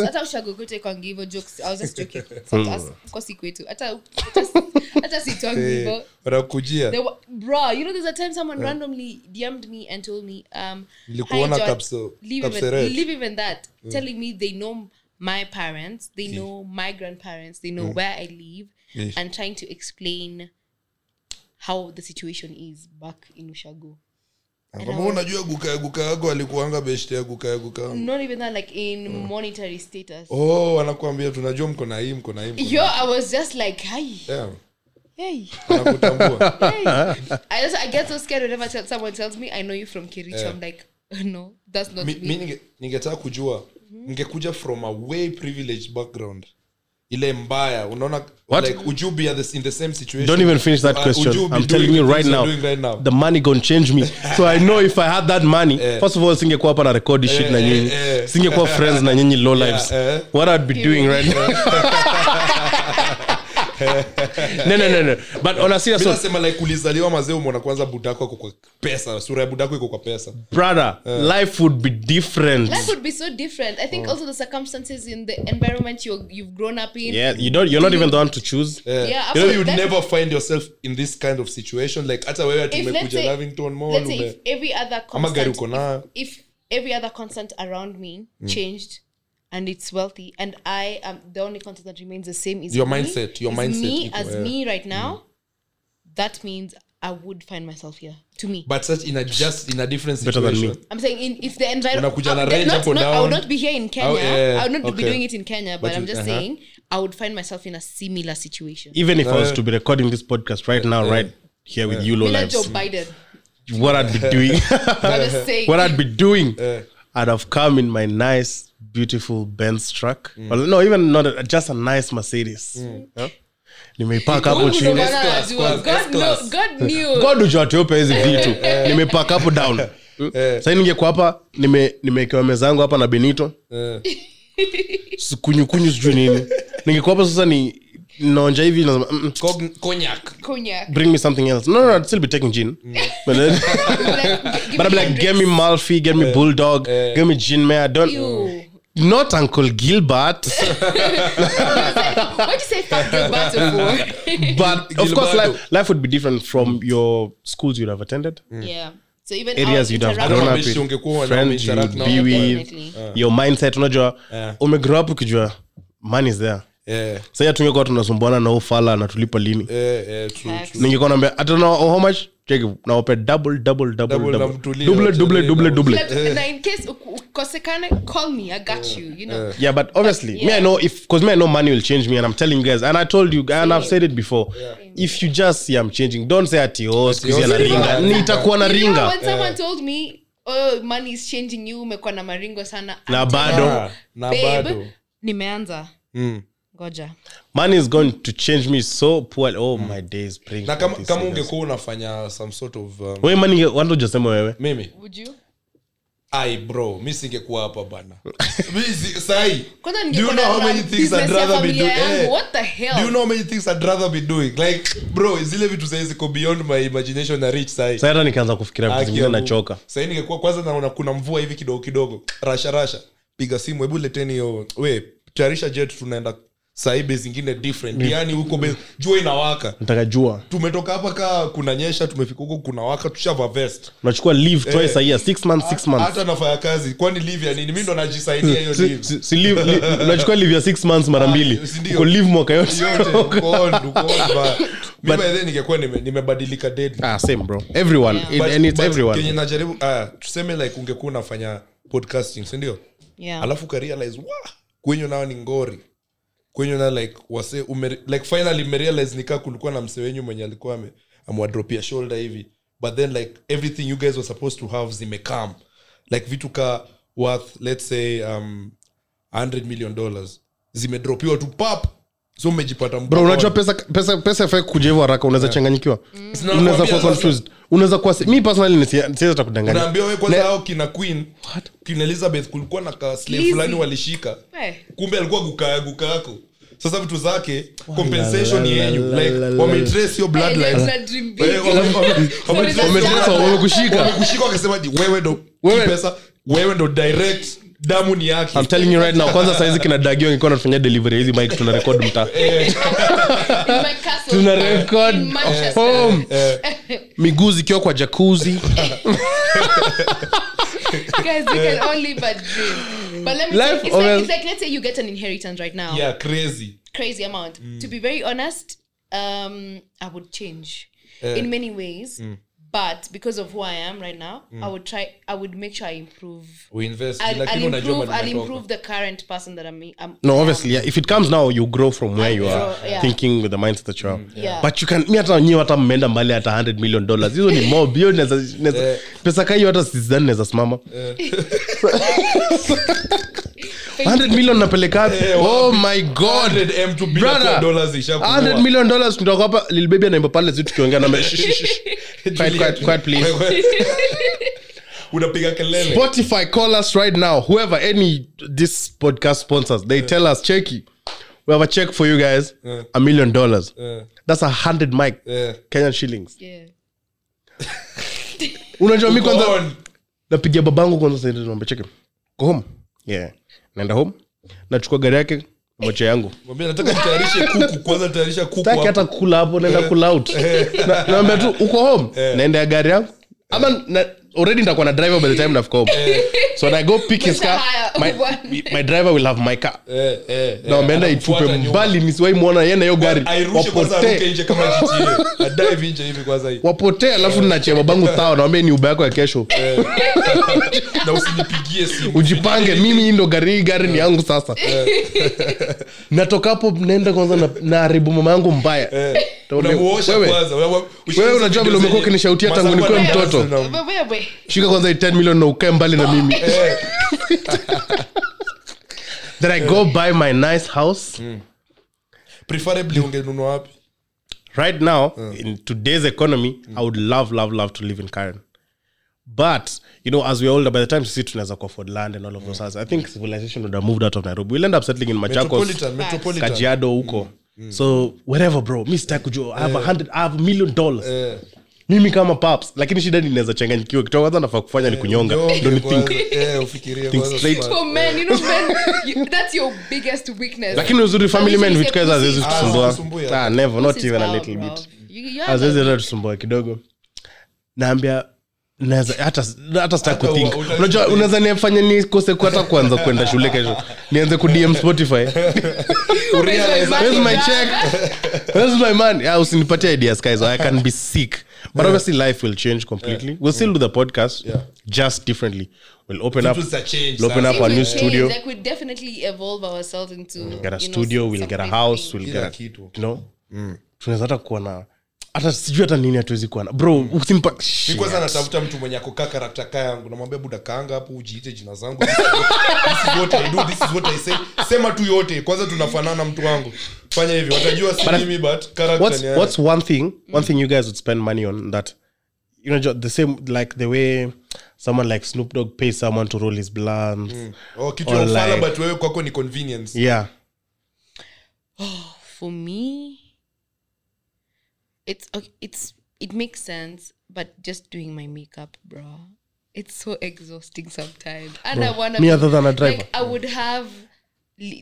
hata ushagogote kwa ngivo jokes I was just joking kwa siku yetu hata hata sitongivyo rakujia bro you know there's a time someone yeah. randomly D M'd me and told me um nilikuona kapso kapseret live even that mm. telling me they know my parents they yeah. know my grandparents they know yeah. where I live yeah. and trying to explain how the situation is back in Ushago. Kama unajua guka guka yako alikuanga best ya guka yako kama. Not even that like in mm. monetary status. Oh, anakuambia tunajua mko na hii mko na hii. Yo, I was just like, "Hi." Yeah. Hey. Anakutambua. Hey. I just I get so scared whenever tell, someone tells me I know you from Kericho. Yeah. I'm like, "No, that's not me." Mimi ningetaka kujua. Ningekuja from a way privileged background. ile mbaya unaona like would you be at this in the same situation? Don't even finish that uh, question. I'm telling you right now, right now the money gon' change me. So I know if I had that money eh. first of all singekuwa hapa na record eh, shit na nyinyi eh, eh. singekuwa friends na nyinyi low lives yeah, eh. what I'd be yeah. doing right now. No no no no but on a serious note nasema like ulizaliwa mazee umeona kwanza budako yako kwa pesa sura ya budako iko kwa pesa brother yeah. life would be different life would be so different I think oh. also the circumstances in the environment you you've grown up in yeah you don't you're not you, even the one to choose yeah, yeah you know, you'd that, never find yourself in this kind of situation like hata wewe tumekuja living tone more let's say if every other constant if, if every other constant around me mm. changed and it's wealthy and I am the only constant that remains the same is your me, mindset your mindset me as yeah. me right now mm. that means I would find myself here to me but such in a just in a different situation I'm saying in if the environment not, not, I would not be here in Kenya oh, yeah. I would not okay. be doing it in Kenya but, but I'm just uh-huh. saying I would find myself in a similar situation even if uh, I was to be recording this podcast right now uh, right here with uh, you low lives Joe Biden what I'd be doing what I'd be doing uh, I'd have come in my nice beautiful Benz truck mm. well no even not a, just a nice Mercedes mm. yeah nimeipaka hapo chini God knows God knew God ujotope hizi vitu nimeipaka hapo down sasa ningekuwa hapa nime nimekewa mezangu hapa na Benito sikunyukunyu sijui nini ningekuwa hapa sasa ni naonja hivi na cognac cognac bring me something else no no, no I'd still be taking gin mm. but then but I'm like give me Malfi give me Bulldog uh, give me gin man I don't ew. Not Uncle Gilbert. What do you say fuck Gilbert for? But of Gilbert. Course life, life would be different from your schools you'd have attended. Mm. Yeah. So even areas you'd have grown up with, friends you'd be with, your mindset unajua umegrow up ukijua money is there. Yeah. Sasa tungekuwa tunasumbuana na ufala na tulipa lini. Eh eh true. Ningekuwa naambia I don't know how much check na upe double double double double double double double double and in case ukosekane call me I got you you know. Yeah but obviously but, yeah. me I know if cuz me I know money will change me and I'm telling you guys and I told you and I've said it before yeah. if you just see I'm changing don't say ati oh sikuzi anaringa nitakuwa na ringa. When someone told me oh money is changing you umekuwa na maringo sana na bado na bado nimeanza mm goja money is going to change me so poor oh mm. my days bring na kama kama ungekuwa unafanya some sort of um, wewe money unataka kusema wewe mimi would you ai bro mimi singekuwa hapa bana mimi sai do you know how many things I'd rather be doing eh, what the hell do you know how many things I'd rather be doing like bro zile vitu sasa ziko beyond my imagination na reach sai sai hata nikaanza kufikiria vitu vingine nachoka sai ningekuwa kwanza naona kuna mvua hivi kidogo kidogo rasha rasha piga simu hebu leteni hiyo wewe tayarisha jet tunaenda saibe zingine different mm. yani huko jua inawaka nitakajua tumetoka hapa ka kunanyesha tumefika huko kunawaka tushava vest unachukua leave twice eh. a year six months six months hata nafanya kazi kwani leave ya nini mimi ndo najisaidia hiyo leave si, si leave li, unachukua leave ya six months mara mbili uko leave mwaka yote yote kondo kondo mimi by then ningekuwa nimebadilika dead ah same bro everyone yeah. in, but, and it's but, everyone kwenye najaribu ah tuseme like ungekuwa unafanya podcasting si ndio yeah alafu ka realize wa kwenye nao ni ngori kwenye na like wase ume, like finally me realize nika kulikuwa na mse wenyu mwenye alikuwa amwadropia shoulder hivi but then like everything you guys were supposed to have zimekam like vitu ka worth let's say um one hundred million dollars zimedropiwa tu pap so umejipata bro unajua pesa pesa pesa fake kujevu haraka unaweza yeah. changanyikiwa mm. unaweza kuwa confused unaweza kuwa mimi personally nisiweza kudanganya naambia wewe kwanza hao kina Queen Queen Elizabeth kulikuwa na ka slave fulani walishika hey. Kumbe alikuwa guka guka yako sasa vitu zake compensation yenu like wametrace your bloodline wametrace wamekushika wamekushika wakasema wewe ndo pesa wewe ndo direct damu ni yake I'm telling you right now kwanza saizi kina dagio ngiko tunafanya delivery hizi mic tuna record mta tuna record home miguu zikiwa kwa jacuzzi guys you can only but dream but let me Life say, it's, like, it's like let's say you get an inheritance right now yeah crazy crazy amount mm. to be very honest um I would change uh, in many ways mm. but because of who I am right now mm. I would try I would make sure I improve we invest I'll, like you know unajua I'll improve the current person that I'm, I'm no obviously yeah. if it comes now you grow from where I you grow, are yeah. thinking with the mindset that you are mm, yeah. yeah. but you can me hata nyewe hata mmeenda mbali hata one hundred million dollars hizo ni more billions pesa kai hata sizani za simama one hundred million napeleka wapi? Hey, oh my god. one hundred million dollars ishakuwa. one hundred million dollars kutoka hapa. Lil baby anaimba pale zetu tukiongea na quiet quiet please. Unapiga kelele. Spotify, call us right now. Whoever any this podcast sponsors, they yeah. tell us cheki. We have a check for you guys. Yeah. A million dollars. Yeah. That's a hundred mic. Yeah. Kenyan shillings. Yeah. Unajua mimi kwanza napigia babangu kwanza sasa ndio niambie cheki. Go home. Yeah. Naenda home. Nachukua gari yake mocha yangu. Mwambie nataka nitayarishe kuku kwanza nitayarisha kuku. Nataka hata kula hapo naenda yeah. kula out. Yeah. Naambia tu uko home. Yeah. Naenda gari yangu. Yeah. Ama na, already nitakuwa na driver by the time nafika home. Yeah. So when I go pick his car, my my driver will have my car. Eh eh. Na umeenda itupe mbali misiwai muona yeye na hiyo gari. Wapote nje kama G T A. Dive nje hivi kwanza hii. Wapote alafu ninachema bangu sawa naomba ni Uber yako ya kesho. Na usinipigie simu. Ujipange mimi ndo gari gari ni yangu sasa. Natoka hapo naenda kwanza na haribu mama yangu mbaya. Wewe wewe unajua vile umekuwa kinishautia tangu nilikuwa mtoto. Shika kwanza ten million na ukae mbali na mimi. Then I go buy my nice house. Mm. Preferably ungenunua wapi? Right now mm. in today's economy mm. I would love love love to live in Karen. But you know as we are older by the time we see tunaweza afford land and all of mm. those things. I think civilization would have moved out of Nairobi. We'll end up settling in Machakos, Kajiado huko. Mm. Mm. So whatever bro, mimi sitakujo I have a hundred I have a million dollars. Yeah. Mimi kama paps lakini shida ni naweza changanyikiwa kitu kwanza nafaa kufanya ni kunyonga don't think eh ufikirie kwanza so man you know man you, that's your biggest weakness lakini uzuri family man vitu kaza haziwezi kusumbua ah never not even a little bit haziwezi hata kusumbua kidogo naambia naweza hata hata start to think unajua unaweza nifanya ni kose hata kwanza kwenda shule kesho nianze ku D M Spotify realize where's my check where's my money ah usinipatie ideas guys I can be sick. But yeah. obviously life will change completely. Yeah. We'll still yeah. do the podcast yeah. just differently. We'll open people up change, we'll open up a new change. Studio. Like we'll definitely evolve ourselves into mm. get a studio, know, we'll get a house, thing. We'll yeah, get a you know. Mm. Tunaweza hata kuwa na hata sijui hata nini hatuwezi kuwa na. Bro, usimpa ni kwanza natafuta mtu mwenye akokaa character yangu na mwambie buda kaanga hapo ujiite jina zangu. This is what I do, this is what I say. Sema tu yote. Kwanza tunafanana mtu wangu. Fanya hivyo watajua si mimi but character what's, ni what's one thing one thing you guys would spend money on that you know the same like the way someone like Snoop Dogg pays someone to roll his blunts mm. oh kitu unafala like, but wewe kwako ni convenience yeah oh for me it's okay, it's it makes sense but just doing my makeup bro it's so exhausting sometimes and bro, I want to me other than a driver like, I would have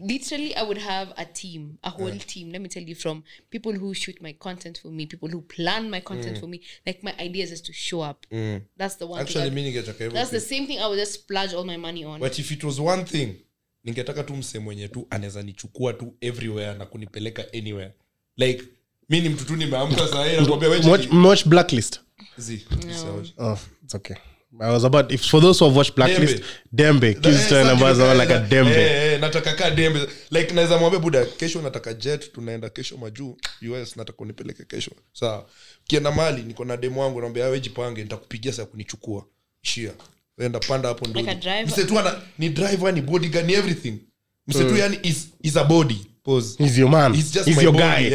literally I would have a team a whole yeah. team let me tell you from people who shoot my content for me people who plan my content mm. for me like my ideas is to show up mm. that's the one actually thing meaning it okay that's the same thing I would just splurge all my money on but if it was one thing ningetaka tu mse mwenye tu anaweza nichukua tu everywhere na kunipeleka anywhere like mimi mtu tu nimeamka saa hii nakwambia wewe much blacklist zi no. oh it's okay I was about if for those who have watched Blacklist Dembe kids turn about like a Dembe eh nataka ka Dembe like naweza mwambie buda kesho nataka jet tunaenda kesho majuu U S nataka kunipeleke kesho sawa kienda mali niko na demo wangu naomba wewe jipange nitakupigia saa kunichukua ishia wenda panda hapo ndio msetu ana ni driver ni bodyguard ni everything msetu yani is is a body pose is your man is your guy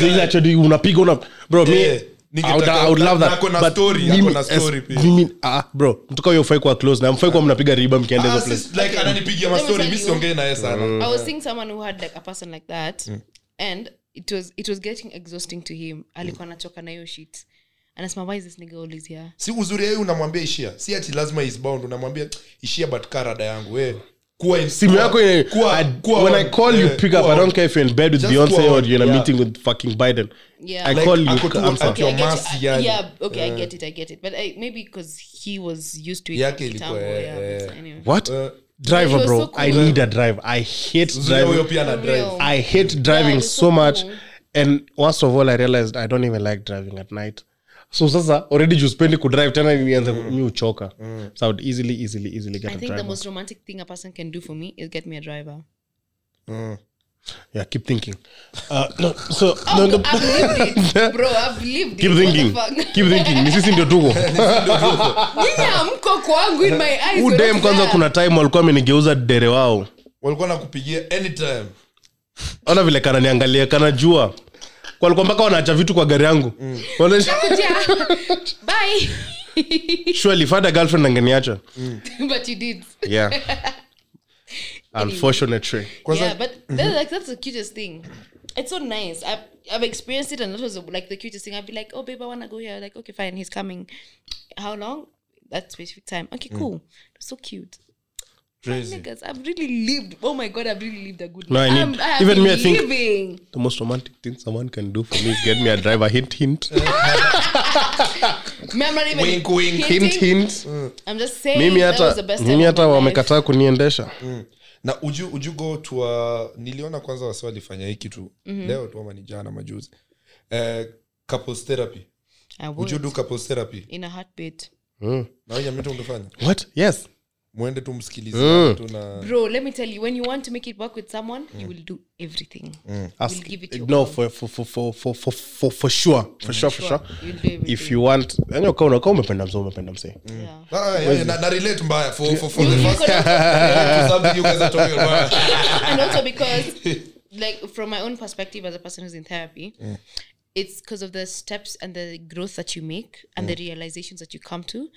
is actually unapiga una bro me Ningetaka I would love that ako na story ako na story pia. Mimi ah bro mtoka hiyo fai kwa close na mfai kwa mnapiga riba mkienda hizo place. Like ananipigia ma story mimi siongee naye sana. I was seeing someone who had like a person like that mm. and it was it was getting exhausting to him. Alikuwa anachoka na hiyo shit. Anasema why is this nigga always here? Si uzuri yeye unamwambia ishia. Si ati lazima is bound unamwambia ishia but karada yangu wewe. Kwa simu yako ina when I call yeah, you pick up I don't care if you're in bed with Beyonce or you're in a yeah. meeting with fucking Biden yeah. I like, call you answer okay, your mask yeah yeah okay uh, I get it I get it but I, maybe because he was used to it yeah, kitambo, yeah, yeah. yeah. Anyway. What uh, driver bro so cool. I need a driver I hate driving I hate driving yeah, so, so cool. much and worst of all I realized I don't even like driving at night so sasa already you spend ku drive tena nianza mimi uchoka so I would easily easily easily get a driver I think driver. The most romantic thing a person can do for me is get me a driver mm. yeah keep thinking uh no so oh, no, no. I've lived it bro I've lived keep it thinking. keep thinking ni sisi ndio tuko nyinyi amko kwangu in my eyes udem kwanza kuna time walikuwa amenigeuza dere wao walikuwa nakupigia anytime. Ona vile kana niangalia kana jua. Kwa walikuwa mpaka wanaacha vitu kwa gari yangu. Mm. Wanaja. Bye. Surely father girlfriend angeniacha. Mm. But you did. Yeah. Unfortunately. Yeah, but that's like that's the cutest thing. It's so nice. I've I've experienced it and that was like the cutest thing. I'd be like, "Oh babe, I want to go here." Like, "Okay, fine, he's coming." How long? That specific time. Okay, cool. Mm. So cute. Crazy. Niggas, I've really lived. Oh my God, I've really lived a good life. No, I need, I'm, even me, I think living. The most romantic thing someone can do for me is get me a driver. Hint, hint. Me, I'm not even wink, wink, hinting. Hint, hint. Mm. I'm just saying mimi hata, that was the best time. Mimi hata wamekataa kuniendesha. Mm. Na uju uju go to a, niliona kwanza waswa alifanya hiki tu. Mm-hmm. Leo tu ama ni jana majuzi. Eh, uh, couples therapy. Would you do couples therapy? In a heartbeat. Mm. Na wewe mtu ungefanya? What? Yes. Mwende tumsikilize mm. tuna Bro, let me tell you, when you want to make it work with someone, mm. you will do everything. Mm. Ask, you will give it your no for for for for for for for sure. For mm. sure, for sure. sure. If you want, yani uko unakaa umependa mzee umependa mzee. Yeah. Na na relate mbaya for for for the first time something you guys are talking about. And also because like from my own perspective as a person who's in therapy, mm. it's because of the steps and the growth that you make and mm. the realizations that you come to.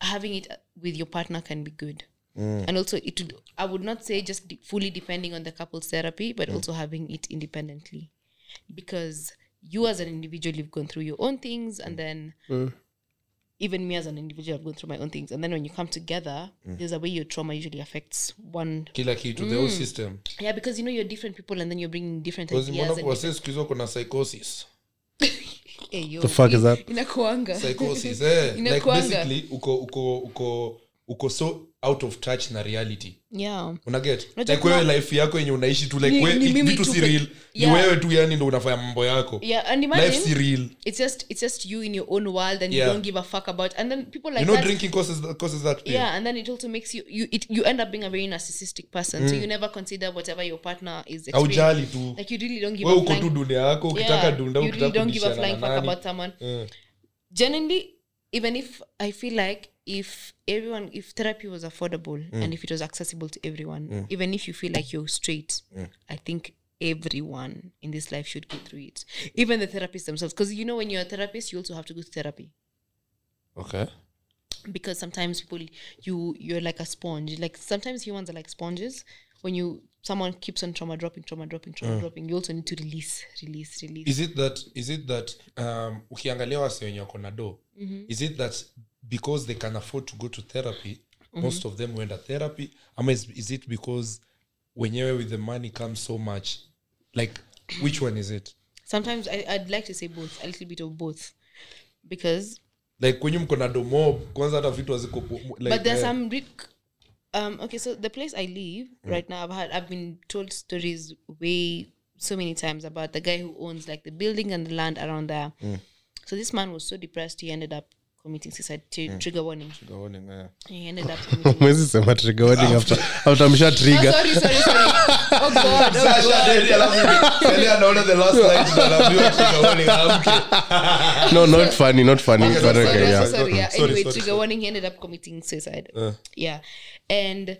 Having it with your partner can be good. Mm. And also it would, I would not say just de- fully depending on the couple's therapy, but mm. also having it independently. Because you as an individual, you've gone through your own things, and then mm. even me as an individual, I've gone through my own things. And then when you come together, mm. there's a way your trauma usually affects one. Kila kitu, mm. the whole system. Yeah, because you know you're different people and then you're bringing different ideas. Because mwana kuwasesi kuzo kuna psychosis. Hey, yo, the fuck in, is that? Inakuanga. Psychosis, eh. Inakuanga. Like basically, uko, uko, uko, uko so out of touch na reality. Yeah. Una get? Not like wewe life yako yenye unaishi tu like wewe vitu si real. Yeah. Ni wewe tu yani ndio unafanya mambo yako. Yeah, and imagine. Life si real. It's just it's just you in your own world and yeah. you don't give a fuck about. And then people like you know that. You know drinking causes causes that thing. Yeah, and then it also makes you you it, you end up being a very narcissistic person. Mm. So you never consider whatever your partner is experiencing. Haujali tu. Like you really don't give a fuck. Wewe uko tu dunia yako ukitaka dunda ukitaka. You don't give a flying fuck about someone. Yeah. Genuinely, even if I feel like if everyone if therapy was affordable mm. and if it was accessible to everyone mm. even if you feel like you're straight mm. I think everyone in this life should go through it, even the therapists themselves, because you know when you're a therapist you also have to go to therapy. Okay. Because sometimes people you you're like a sponge, like sometimes humans are like sponges. When you someone keeps on trauma dropping trauma dropping trauma mm. dropping, you also need to release release release. Is it that is it that um ukiangalia wase wenye wako na do is it that because they can afford to go to therapy mm-hmm. most of them went to therapy? I mean, is, is it because wenyewe with the money comes so much, like which one is it? Sometimes I, I'd like to say both, a little bit of both, because like when you mkona do mob kwanza hata vitu haziko like but there's uh, some re- um okay so the place I live mm. right now I've had I've been told stories way so many times about the guy who owns like the building and the land around there mm. so this man was so depressed he ended up committing suicide. T- mm. Trigger warning. Trigger warning, yeah. He ended up committing. Mwezi sema trigger warning after after amesha trigger. Sorry, sorry, sorry. Oh God. Sasa anaona the last lines that I'm doing trigger warning. Okay. No, not funny, not funny. Okay, but okay, sorry, yeah. Sorry, yeah. Sorry, anyway, sorry, trigger sorry. warning, he ended up committing suicide. Uh. Yeah. And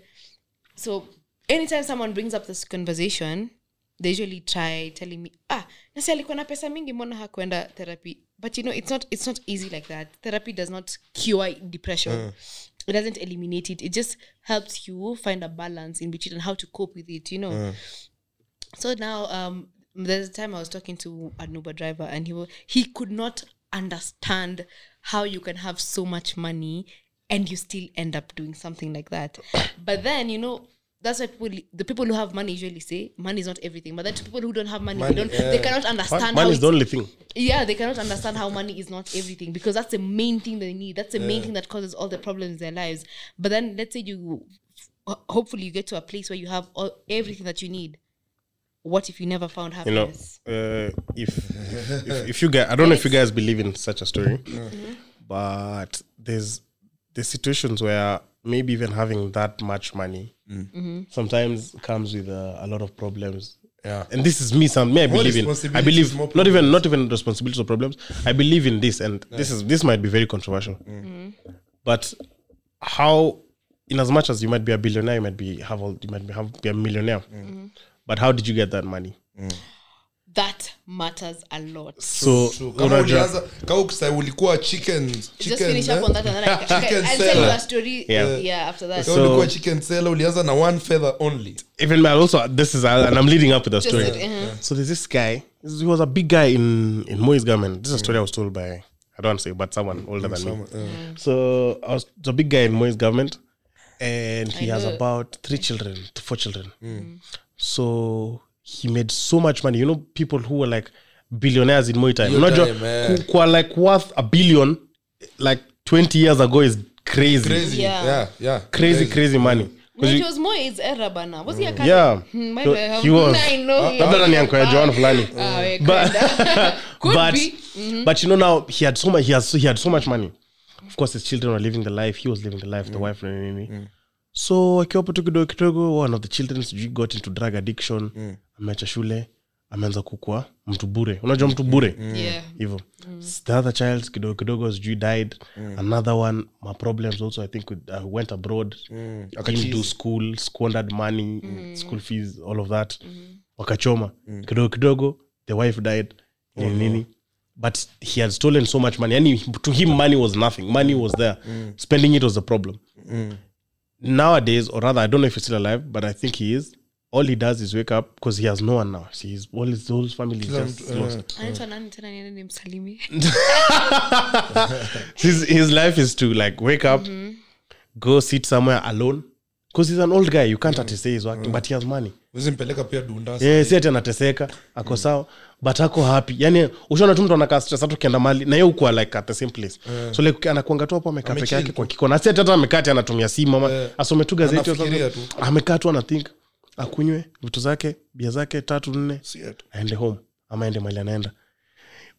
so anytime someone brings up this conversation, they usually try telling me, ah, nasi alikuwa na pesa mingi mbona hakuenda therapy. But you know, it's not it's not easy like that. Therapy does not cure depression. Mm. It doesn't eliminate it. It just helps you find a balance in between and how to cope with it, you know. Mm. So now um there's a time I was talking to an Uber driver and he was, he could not understand how you can have so much money and you still end up doing something like that. But then, you know, that's why people, the people who have money usually say money is not everything, but then to people who don't have money, money they don't yeah. they cannot understand money how is the only thing. Yeah, they cannot understand how money is not everything, because that's the main thing they need. That's the yeah. main thing that causes all the problems in their lives. But then let's say you hopefully you get to a place where you have all, everything that you need. What if you never found happiness? You know, uh, if, if if you guys I don't yes. know if you guys believe in such a story. Mm-hmm. But there's the situations where maybe even having that much money mm. mm-hmm. sometimes comes with uh, a lot of problems. Yeah, and this is me. Some me I believe in. I believe not even not even responsibilities or problems. I believe in this, and yeah. this is this might be very controversial. Mm. Mm. But how in as much as you might be a billionaire, you might be have all, you might be, have, be a millionaire. Mm-hmm. But how did you get that money? Mm. That matters a lot. So, so kama ulianza kama ukisema ulikuwa chickens, chicken just finish up on that and then I can tell you a story. Yeah, yeah, after that. So, so ulikuwa chicken seller, ulianza na one feather only. Even my also this is and I'm leading up with the story. It, uh-huh. So there's this guy, he was a big guy in in Moi's government. This is a story I was told by I don't want to say but someone older mm, than someone, me. Yeah. So I was a big guy in Moi's government and he I has know. about three children, four children. Mm. So he made so much money. You know, people who were like billionaires in Moi time. Not just who, who are like worth a billion like twenty years ago is crazy. Crazy. Yeah. Yeah. yeah. Crazy, crazy, crazy money. Because it was Moi's era bana. Was he a kind? Yeah. My no, he was. I know. That's an uncle John Fulani. But but, mm-hmm. but you know now he had so much he has he had so much money. Of course his children were living the life. He was living the life. Mm. The wife and me. Mm. So akiwa hapo tukidogo kidogo one of the children got into drug addiction. Mm. Ameacha shule, ameanza kukua mtu bure. Unajua mtu bure? Mm. Yeah. Hivyo. Mm. The other child kidogo kidogo she died. Mm. Another one my problems also I think with, uh, went abroad. Mm. Came to school, squandered money, mm. school fees, all of that. Mm. Wakachoma. Mm. Kidogo kidogo the wife died. Nini mm-hmm. nini. But he had stolen so much money. And to him money was nothing. Money was there. Mm. Spending it was the problem. Mm. Nowadays, or rather, I don't know if he's still alive, but I think he is. All he does is wake up because he has no one now. See, his all his whole family is just lost. I don't know tena nini nimsalimi. His his life is to like wake up, mm-hmm. go sit somewhere alone because he's an old guy. You can't mm-hmm. say he's working, mm-hmm. but he has money. Usimpeleka pia dunda. Yeah, si ati anateseka, ako sawa, but ako happy. Yaani ushaona tu mtu anakaa stress hata ukienda mali na yeye uko like at the same place. Yeah. So like anakuanga tu hapo amekaa peke yake kwa kikona. Si ati hata amekaa ati anatumia simu ama yeah. asome tu gazeti au amekaa tu ana think akunywe vitu zake, bia zake three four si ati aende home ama aende mali anaenda.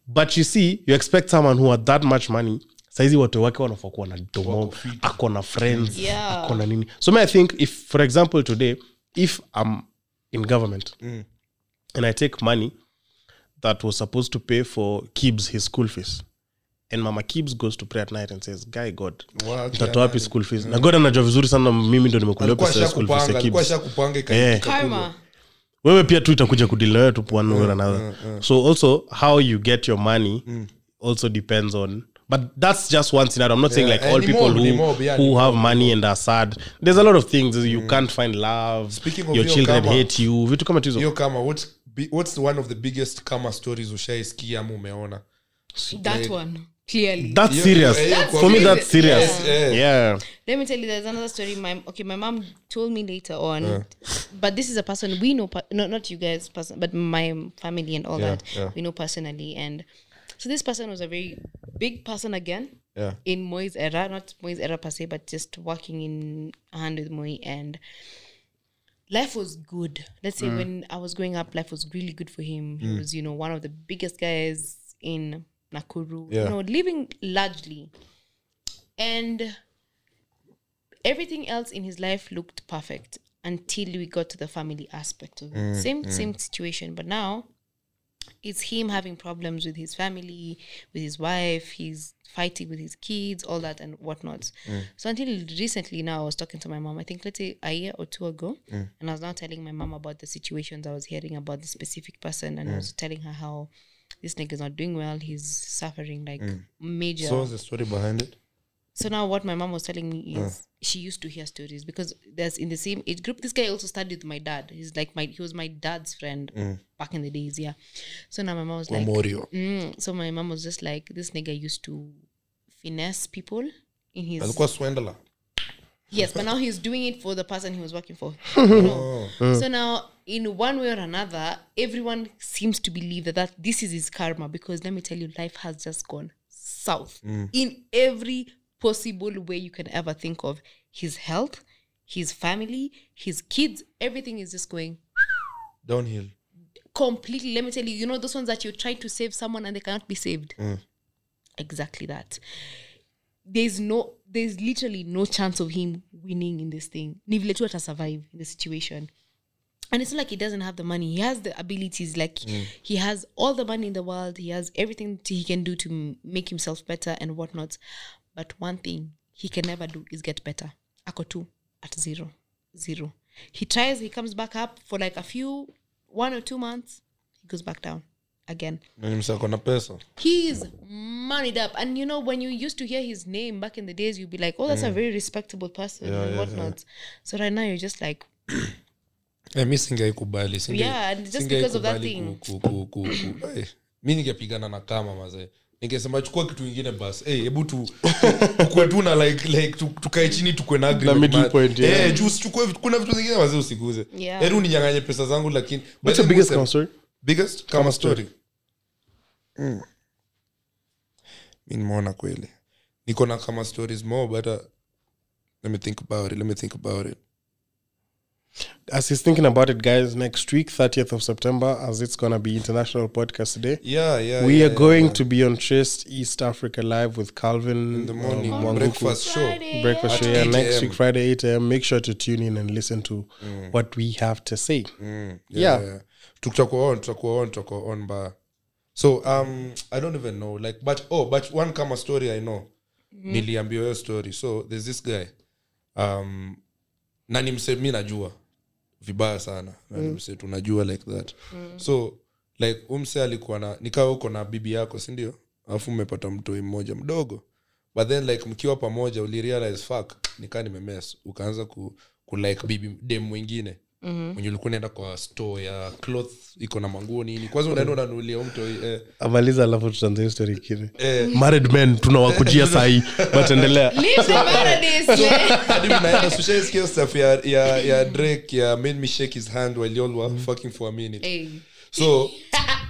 But you see, you expect someone who had that much money saizi watu wake wanafuwa kuwa na domo, ako na friends, yeah. ako na nini. So I think if for example today if I'm in government mm. and I take money that was supposed to pay for Kibs his school fees and Mama Kibs goes to pray at night and says guy God mtoto wapi school fees mm. na God anajua vizuri sana mimi ndo nimekulipa pesa school fees ya Kibs alikuwa kupanga kama wewe pia tu itakuja kudeal nawe tu one or another. So also how you get your money mm. also depends on. But that's just one scenario. I'm not yeah, saying like all people who more, yeah, who have money and are sad. There's a lot of things you mm. can't find love. Speaking of your children karma, hate you. Vitu kama hizo. Your karma. What's what's one of the biggest karma stories ushaisikia ama umeona? That like, one clearly. That's you, serious. You, that's for me that's serious. Yeah. Yeah. yeah. Let me tell you there's another story my okay my mom told me later on. Yeah. But this is a person we know no not you guys person but my family and all yeah, that. Yeah. We know personally and so this person was a very big person again yeah. in Moi's era, not Moi's era per se, but just working in hand with Moi and life was good. Let's say mm. when I was growing up, life was really good for him. Mm. He was, you know, one of the biggest guys in Nakuru, yeah. you know, living largely. And everything else in his life looked perfect until we got to the family aspect of it. Mm. Same, mm. same situation, but now it's him having problems with his family, with his wife, he's fighting with his kids, all that and whatnot. Mm. So until recently now, I was talking to my mom, I think let's say a year or two ago, mm. and I was now telling my mom about the situations I was hearing about this specific person, and mm. I was telling her how this nigga's not doing well, he's suffering like mm. major... So what's the story behind it? So now what my mom was telling me is uh. she used to hear stories because there's in the same age group. This guy also studied with my dad. He's like my he was my dad's friend mm. back in the days, yeah. So now my mom was Memorio. like, mm. so my mom was just like, this nigga used to finesse people in his. Alikuwa swindler. Yes, but now he's doing it for the person he was working for. You know? oh. So now, in one way or another, everyone seems to believe that, that this is his karma because let me tell you, life has just gone south mm. in every possible way you can ever think of. His health, his family, his kids, everything is just going downhill completely. Let me tell you, you know those ones that you try to save someone and they cannot be saved. Mm. Exactly that. There's no, there's literally no chance of him winning in this thing. Ni vile tu ata survive in the situation. And it's not like he doesn't have the money. He has the abilities. Like mm. he has all the money in the world. He has everything he can do to make himself better and whatnot. But one thing he can never do is get better. Ako tu. at zero. Zero. He tries, he comes back up for like a few, one or two months. He goes back down again. He's moneyed up. And you know, when you used to hear his name back in the days, you'd be like, oh, that's mm. a very respectable person yeah, and whatnot. Yeah, yeah. So right now, you're just like... Yeah, mi singeikubali. Singe, yeah, and just because of that thing. Mi ningepigana na kama mazee. Ningesema chukua kitu kingine basi. Eh, hebu tu kwa tuna like like tukae chini tukwe na agreement. Eh, juu chukua kuna vitu vingine mazee usiguze. Hebu ninyanganye pesa zangu lakini. What's your biggest concern? Biggest kama story. Mm. Mimi naona kweli. Niko na kama stories more but uh, let me think about it. Let me think about it. As he's thinking about it, guys, next week, thirtieth of September, as it's going to be International Podcast Day. Yeah, yeah, We yeah, are yeah, going yeah. to be on Trist East Africa Live with Calvin. In the morning, um, breakfast show. Friday. Breakfast show, yeah, next week, Friday, eight a.m. Make sure to tune in and listen to mm. what we have to say. Mm. Yeah. yeah. yeah. Tukutakuwa on, tukutakuwa on, tukutakuwa on, ba. So, um, I don't even know, like, but, oh, but one kama story I know. Mm. Niliambiwa hiyo story. So, there's this guy, um, na nimsema mimi najua. Vibaya sana na mm. nimse tunajua like that mm. so like umse alikuwa na nikaa huko na bibi yako si ndio alafu umepata mtu mmoja mdogo but then like mkiwa pamoja uli realize fuck nikaa nimemess ukaanza ku, ku like bibi dem mwingine mm-hmm. mwenye ulikuwa unaenda kwa store ya cloth iko na manguo nini kwanza unaenda unanulia mtu eh amaliza alafu tutaanza story kile eh. Married men tunawakujia sahi but endelea leave married is hadi mnaenda social skills stuff ya ya ya Drake ya made me shake his hand while y'all were mm-hmm. fucking for a minute hey. So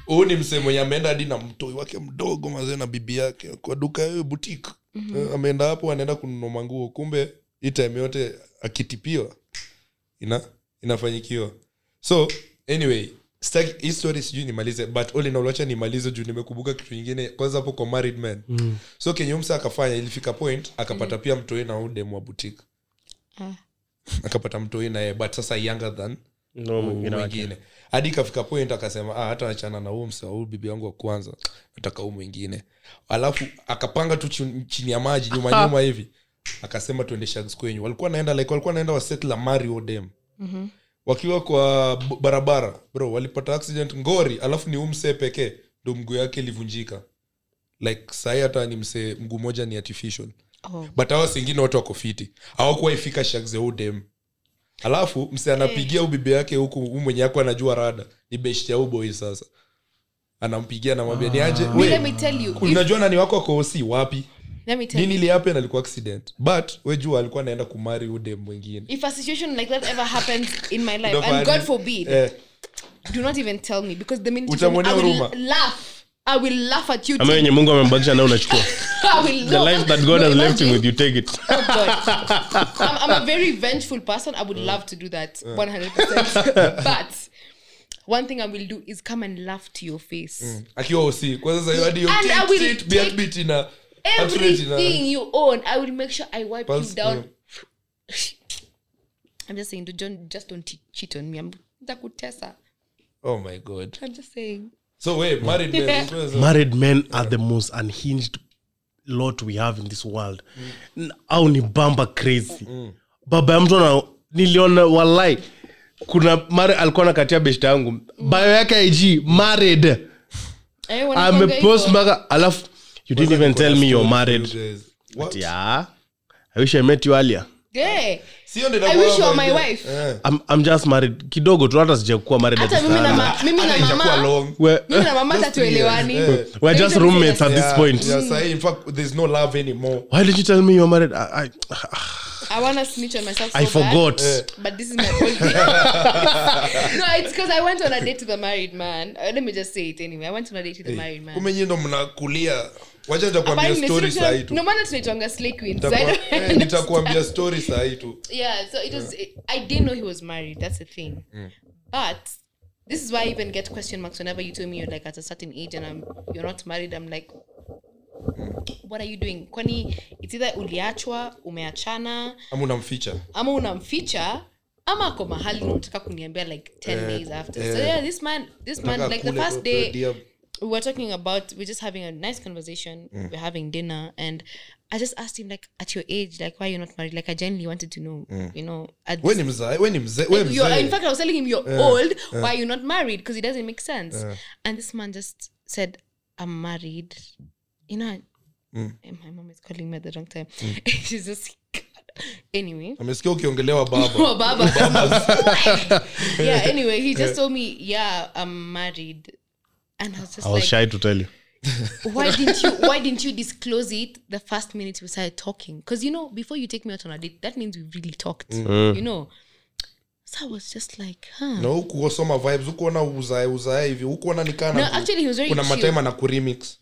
uni msemo yameenda hadi na mtoi wake mdogo mazee na bibi yake kwa duka hiyo boutique mm-hmm. ameenda hapo anaenda kununua manguo kumbe hii time yote akitipiwa ina inafanyikiwa. So anyway, stack history sijui nimalize but all in all acha nimalize juu nimekumbuka kitu kingine kwanza hapo kwa married man. Mm. So Kenya msa akafanya ilifika point akapata mm. pia mtoi na udem wa boutique. Ah. Akapata mtoi na yeye but sasa younger than no mwingine. Hadi kafika point akasema ah hata achana na huyu msa huyu bibi yangu wa kwanza nataka huyu mwingine. Alafu akapanga tu chini ya maji nyuma nyuma hivi. Akasema twende shags kwenyu. Walikuwa naenda like walikuwa naenda wa settle Mario dem. Mhm. Wakiwa kwa barabara bro walipata accident ngori alafu ni umse pekee ndio mguu yake ilivunjika like sasa hata ni mse mguu moja ni artificial oh. But hao singine watu wako fiti hawakuwa ifika shakze udem alafu mse anapigia ubibi yake huko mwenye yako anajua rada ni best ya boy sasa anampigia na mwambia ni aje wewe let me tell you unajua nani wako kwa hosi wapi nini ile happen alikuwa accident but wejua alikuwa anaenda kumari udem mwingine. If a situation like that ever happens in my life and God forbid eh. do not even tell me because the minute I will laugh I will laugh at you ambaye nye Mungu amembadilisha na unachukua the life that God no, has left him with you take it oh God. I'm, I'm a very vengeful person I would mm. love to do that yeah. one hundred percent but one thing I will do is come and laugh to your face mm. akiwa usi kwa sasa hiyo hadi yote be at bit na everything you own I will make sure I wipe Pulse, you down yeah. I'm just saying don't just don't te- cheat on me I'm takutesa oh my God I'm just saying so wait married men married men are the most unhinged lot we have in this world au ni bamba crazy baba mtu na niliona wallahi kuna mara alikuwa anakatia best yangu bio yake I G married ame post mara alafu you didn't even tell me you're married. What? Yeah. I wish I met you earlier. Yeah. See on the I wish you were my wife. Yeah. I'm I'm just married. Kidogo tu hata sijakuwa married hata mimi na mimi na mama. Mimi na mama hatuelewani. We're just roommates at this point. Yeah, say in fact there's no love anymore. Why did you tell me you're married? I I, I want to snitch on myself so I forgot. Bad, but this is my whole thing. No, it's because I went on a date with a married man. Let me just say it anyway. I went on a date with a married man. Kumenye ndo mnakulia. Wacha nitakwambia story saa hii tu. No maana tunaitanga slay queens. Nitakwambia story saa hii tu. Yeah, so it was yeah. it, I didn't know he was married. That's the thing. Mm. But this is why I even get question marks whenever you tell me you're like at a certain age and I'm you're not married. I'm like mm. what are you doing? Kwani it's either uliachwa, umeachana, ama unamficha. Ama unamficha. Ama kwa mahali unataka kuniambia like ten eh, days after. Eh, so yeah, this man this man like the first day we were talking about, we're just having a nice conversation. Mm. We're having dinner, and I just asked him, like, at your age, like, why you're not married? Like, I genuinely wanted to know, mm. you know. At when this, him, when him, when him. In fact, I was telling him, you're yeah. old. Yeah. Why you're not married? Because it doesn't make sense. Yeah. And this man just said, I'm married. You know, mm. my mom is calling me at the wrong time. Mm. She's just. Anyway, amesikia ukiongelewa baba. Baba. Yeah, anyway, he just told me, yeah, I'm married. And I was just I was like, shy to tell you. Why didn't you why didn't you disclose it the first minute we started talking? Cuz you know, before you take me out on a date, that means we really talked. Mm. You know. So I was just like, huh. No, huko soma vibes, huko na uzae uzae hivi, huko na nikana. No, actually he was very chill. Kuna matime na kuremix.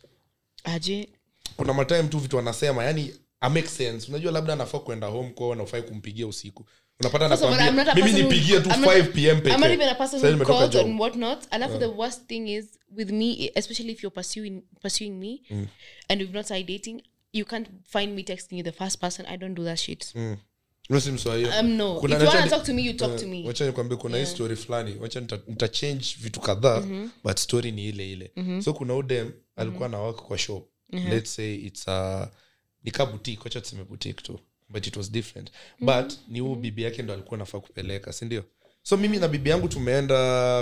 Aje. Kuna matime tu vitu anasema, yani I make sense. Unajua labda anafaa kwenda home kwao na ufai kumpigia usiku. Unapata anakuambia mimi nipigie tu five p.m. peke. I'm not even a person who calls and what not. And yeah. the worst thing is with me, especially if you're pursuing pursuing me mm. and we've not started dating, you can't find me texting you the first person. I don't do that shit. Mm. Nusim so hiyo. Um no. Kuna if you want to talk to me, you talk uh, to me. Wacha nikwambie kuna yeah. story fulani. Wacha nita change vitu kadhaa, mm-hmm. but story ni ile ile. Mm-hmm. So kuna udem alikuwa mm-hmm. na work kwa shop. Mm-hmm. Let's say it's a uh, nika boutique wacha tuseme boutique tu but it was different mm-hmm. but ni huyu bibi yake ndo alikuwa anafaa kupeleka si ndio so mimi na bibi yangu tumeenda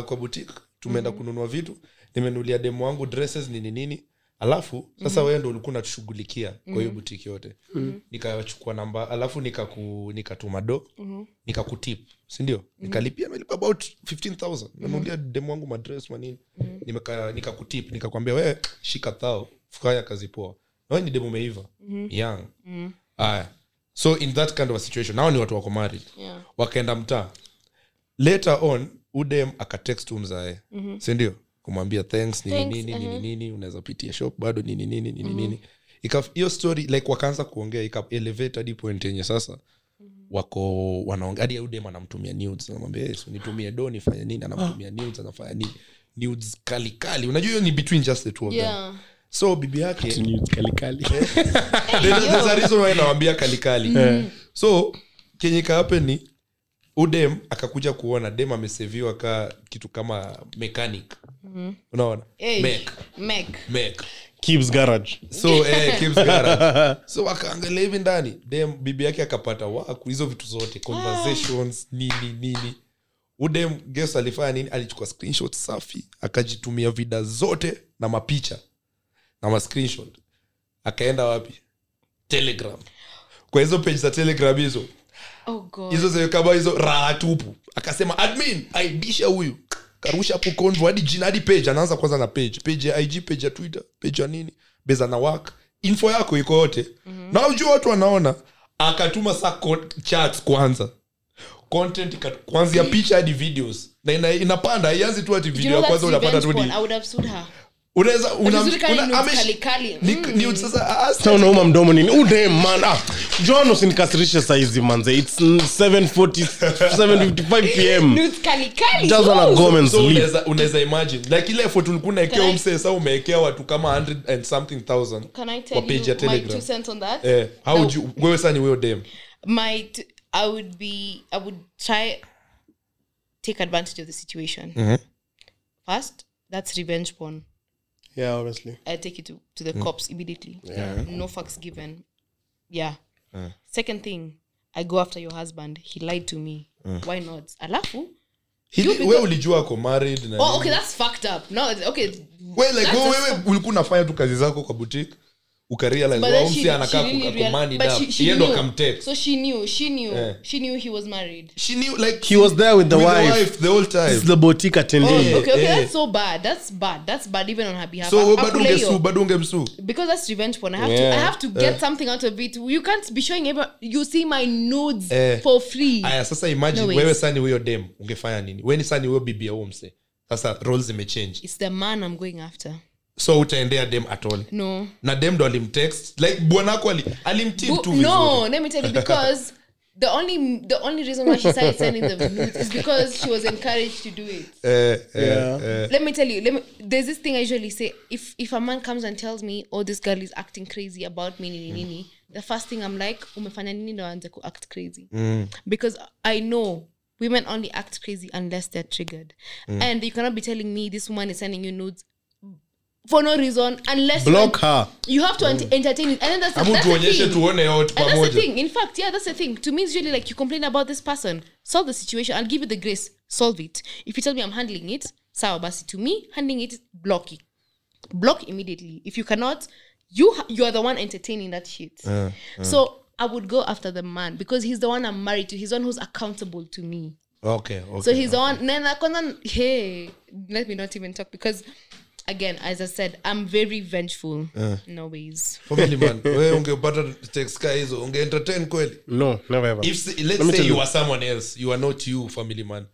kwa boutique tumeenda mm-hmm. kununua vitu nimenulia demo wangu dresses nini nini alafu sasa mm-hmm. wewe ndo ulikuwa unatushughulikia mm-hmm. kwa hiyo boutique yote mm-hmm. nikachukua namba alafu nikaku nikatuma do mm-hmm. nikakutip si ndio mm-hmm. nikalipia nilikuwa about fifteen thousand nimenulia mm-hmm. demo wangu madress manini mm-hmm. nimeka nikakutip nikakwambia wewe shika thao fukaya kazi poa no ni demo meiva mm-hmm. young mm-hmm. ah so in that kind of a situation now ni watu wako married yeah. wakaenda mtaa later on udem akatext umzae mm-hmm. si ndio kumwambia thanks nini nini nini nini unaweza pitia shop bado nini nini nini mm-hmm. nini ikaf hiyo story like wakaanza kuongea ikap elevate hadi point yenye sasa mm-hmm. wako wanaongea hadi udem anamtumia nudes anamwambia yes unitumie do nifanye nini anamtumia nudes anafanya nini nudes kali kali unajua hiyo ni between just the two of yeah. them so bibi yake nudes kali kali ndio zarizo wao naambia kali kali mm. so kenye ka happen ni udem akakuja kuona dem ameseviwa ka kitu kama mechanic mm. unaona hey. mech mech mech Kibs garage so eh Kibs garage so akaangalia hivi ndani dem bibi yake akapata waku hizo vitu zote conversations ah. nini nini udem guess alifanya nini alichukua screenshots safi akajitumia vida zote na mapicha na ma screenshot akaenda wapi Telegram kwa hizo page za Telegram hizo oh god hizo zile kama hizo raha tupu akasema admin aibisha huyu karusha hapo convo hadi jina hadi page anaanza kwanza na page page ya I G page ya Twitter page ya nini beza na work info yako iko yote mm-hmm. na unajua watu wanaona akatuma sa chats kwanza content kwanza ya picha hadi videos na ina, inapanda ianze tu hadi video kwanza unapata tu I would absurd her unaweza una ameshikali ni sasa sasa unauma mdomo nini ude man ah John usinikasirishe size manze it's seven forty seven fifty-five p.m. nudes kali kali just on a government unaweza unaweza imagine like ile effort ulikuwa unaekea umse sasa umeekea watu kama one hundred and something thousand kwa page ya Telegram my two cents on that eh how would you wewe sasa ni wewe dem my t- I would be I would try take advantage of the situation mm-hmm. first that's revenge porn. Yeah, obviously. I take it to, to the mm. cops immediately. Yeah. No fucks given. Yeah. Uh. Second thing, I go after your husband. He lied to me. Uh. Why not? Alafu? Wewe ulijua uko married na oh, okay, that's fucked up. No, okay. Wewe like wewe ulikuwa unafanya tu kazi zako kwa boutique, ukarealize wao msi anakaa kukomandi na yeye ndo akamtext. So she knew, she knew. Yeah. She knew he was married. She knew like he was there with the with wife. The wife the whole time. It's the boutique attendant. Oh, okay, okay, yeah. That's so bad. That's bad. That's bad even on her behalf. So bado ungesu, bado ungemsu. Because that's revenge porn. I have yeah. to I have to get yeah. something out of it. You can't be showing ever you see my nudes yeah. for free. Aya sasa imagine no wewe sani wewe dem ungefanya nini? Wewe ni sani wewe bibi au mse. Sasa roles zimechange. It's the man I'm going after. So utaendea dem at all no na dem ndo alimtext like bwanako alimtip tu vizuri no let me tell you because the only the only reason why she started sending the nudes is because she was encouraged to do it eh uh, yeah uh, uh. let me tell you let me, there's this thing I usually say if if a man comes and tells me oh this girl is acting crazy about me nini nini mm. the first thing I'm like umefanya nini ndo aanze ku act crazy mm. because I know women only act crazy unless they're triggered mm. and you cannot be telling me this woman is sending you nudes for no reason unless block you, her. You have to mm. entertain it. And then that's, that's the thing. And that's the thing. In fact, yeah, that's the thing. To me, it's usually like you complain about this person. Solve the situation. I'll give you the grace. Solve it. If you tell me I'm handling it, sawa basi. To me, handling it is blocking. Block immediately. If you cannot, you ha- you are the one entertaining that shit. Uh, uh. So I would go after the man because he's the one I'm married to. He's the one who's accountable to me. Okay. okay so he's okay. on. Then I can't. Hey, let me not even talk because. Again, as I said, I'm very vengeful. Uh. No ways. Family man, wewe ungepata text hizo, unge entertain kweli? No, never ever. If let's Let say you, you are someone else, you are not you, family man.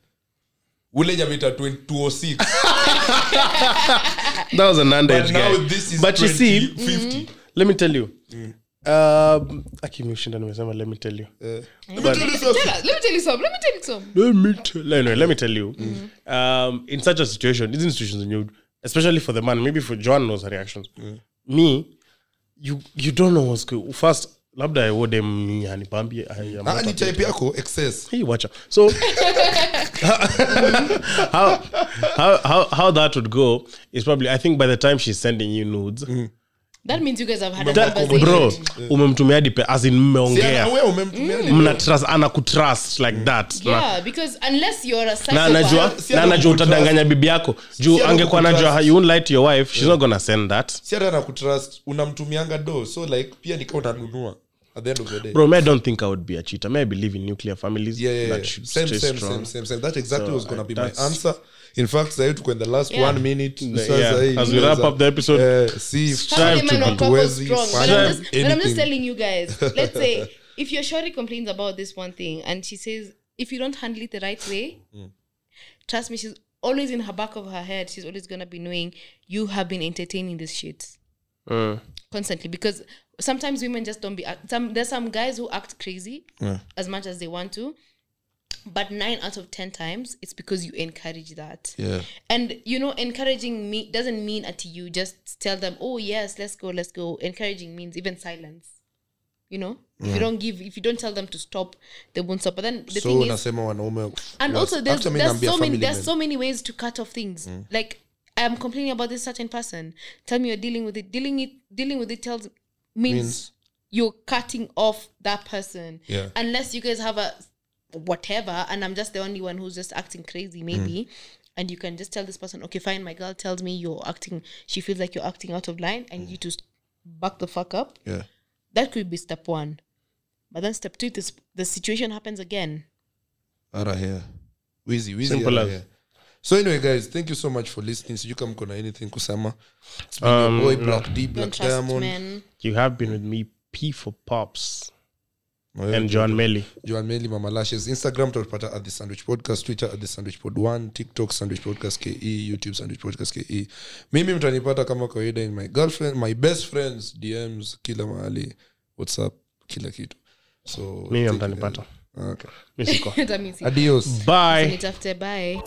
Ule jamita twenty oh six. That was an underage guy. Now this is but twenty, you see, fifty. Mm-hmm. Let me tell you. Mm. Um, akimushinda nimesema let me tell you. Uh, let, but, me tell you let me tell you some. Let me tell you some. Let me tell. No, no, let me tell you. Mm-hmm. Um, in such a situation, these institutions you especially for the man, maybe for John knows her reactions. Mm. Me, you you don't know what's good. First, labda I owe them me and Bambi. Ah, ni type yako excess. Hey, watcha. So how, how how how that would go is probably I think by the time she's sending you nudes. Mm. That means you guys have had that, a conversation. Bro, umemtumia dipe as in mmeongea. Mna trust ana ku trust like that. Yeah, na, because unless you're a psychopath. Na najua, na najua utadanganya bibi yako. Juu angekuwa najua you won't lie to your wife, she's yeah. not going to send that. Si ana ku trust, unamtumianga do. So like pia ni kama unanunua at the end of the day. Bro, I don't think I would be a cheater. Maybe I believe in nuclear families. Yeah, yeah, yeah. That should same, stay same, strong. Same, same, same. That exactly so was going to be my answer. In fact, Zaid, when the last yeah. one minute, yeah. Zaid, as we wrap up the episode, uh, see, strive to be crazy. But I'm just, I'm just telling you guys, let's say, if your shorty complains about this one thing, and she says, if you don't handle it the right way, mm. trust me, she's always in her back of her head, she's always going to be knowing, you have been entertaining this shit. Uh. Constantly. Because sometimes women just don't be, some, there's some guys who act crazy, yeah. as much as they want to, but nine out of ten times it's because you encourage that. Yeah. And you know, encouraging me doesn't mean at you just tell them, oh yes, let's go, let's go. Encouraging means even silence. You know? Yeah. If you don't give if you don't tell them to stop, they won't stop. But then the so thing is, and also there's, there's so many there's man. so many ways to cut off things. Mm. Like I'm complaining about this certain person. Tell me you're dealing with it. Dealing it dealing with it tells means, means you're cutting off that person. Yeah. Unless you guys have a whatever, and I'm just the only one who's just acting crazy, maybe. Mm. And you can just tell this person, okay, fine, my girl tells me you're acting, she feels like you're acting out of line, I need mm. you to back the fuck up. Yeah. That could be step one. But then step two, this the situation happens again. Out of here. Wheezy, wheezy. Simple as. So anyway, guys, thank you so much for listening. So you come on anything, Kusama. It's been um, your boy, Black D, Black Diamond. Men. You have been with me, P for Pops. My and John Meli. John Meli, Mama Lashes. Instagram, tutapata at the Sandwich Podcast. Twitter, at the Sandwich Pod one. TikTok, Sandwich Podcast K E. YouTube, Sandwich Podcast K E. Mimi mtanipata kama kawaida in my girlfriend, my best friends, D Ms, kila mahali, WhatsApp, kila kitu. So, mimi mtanipata. Okay. Misiko. Adios. Bye. Bye.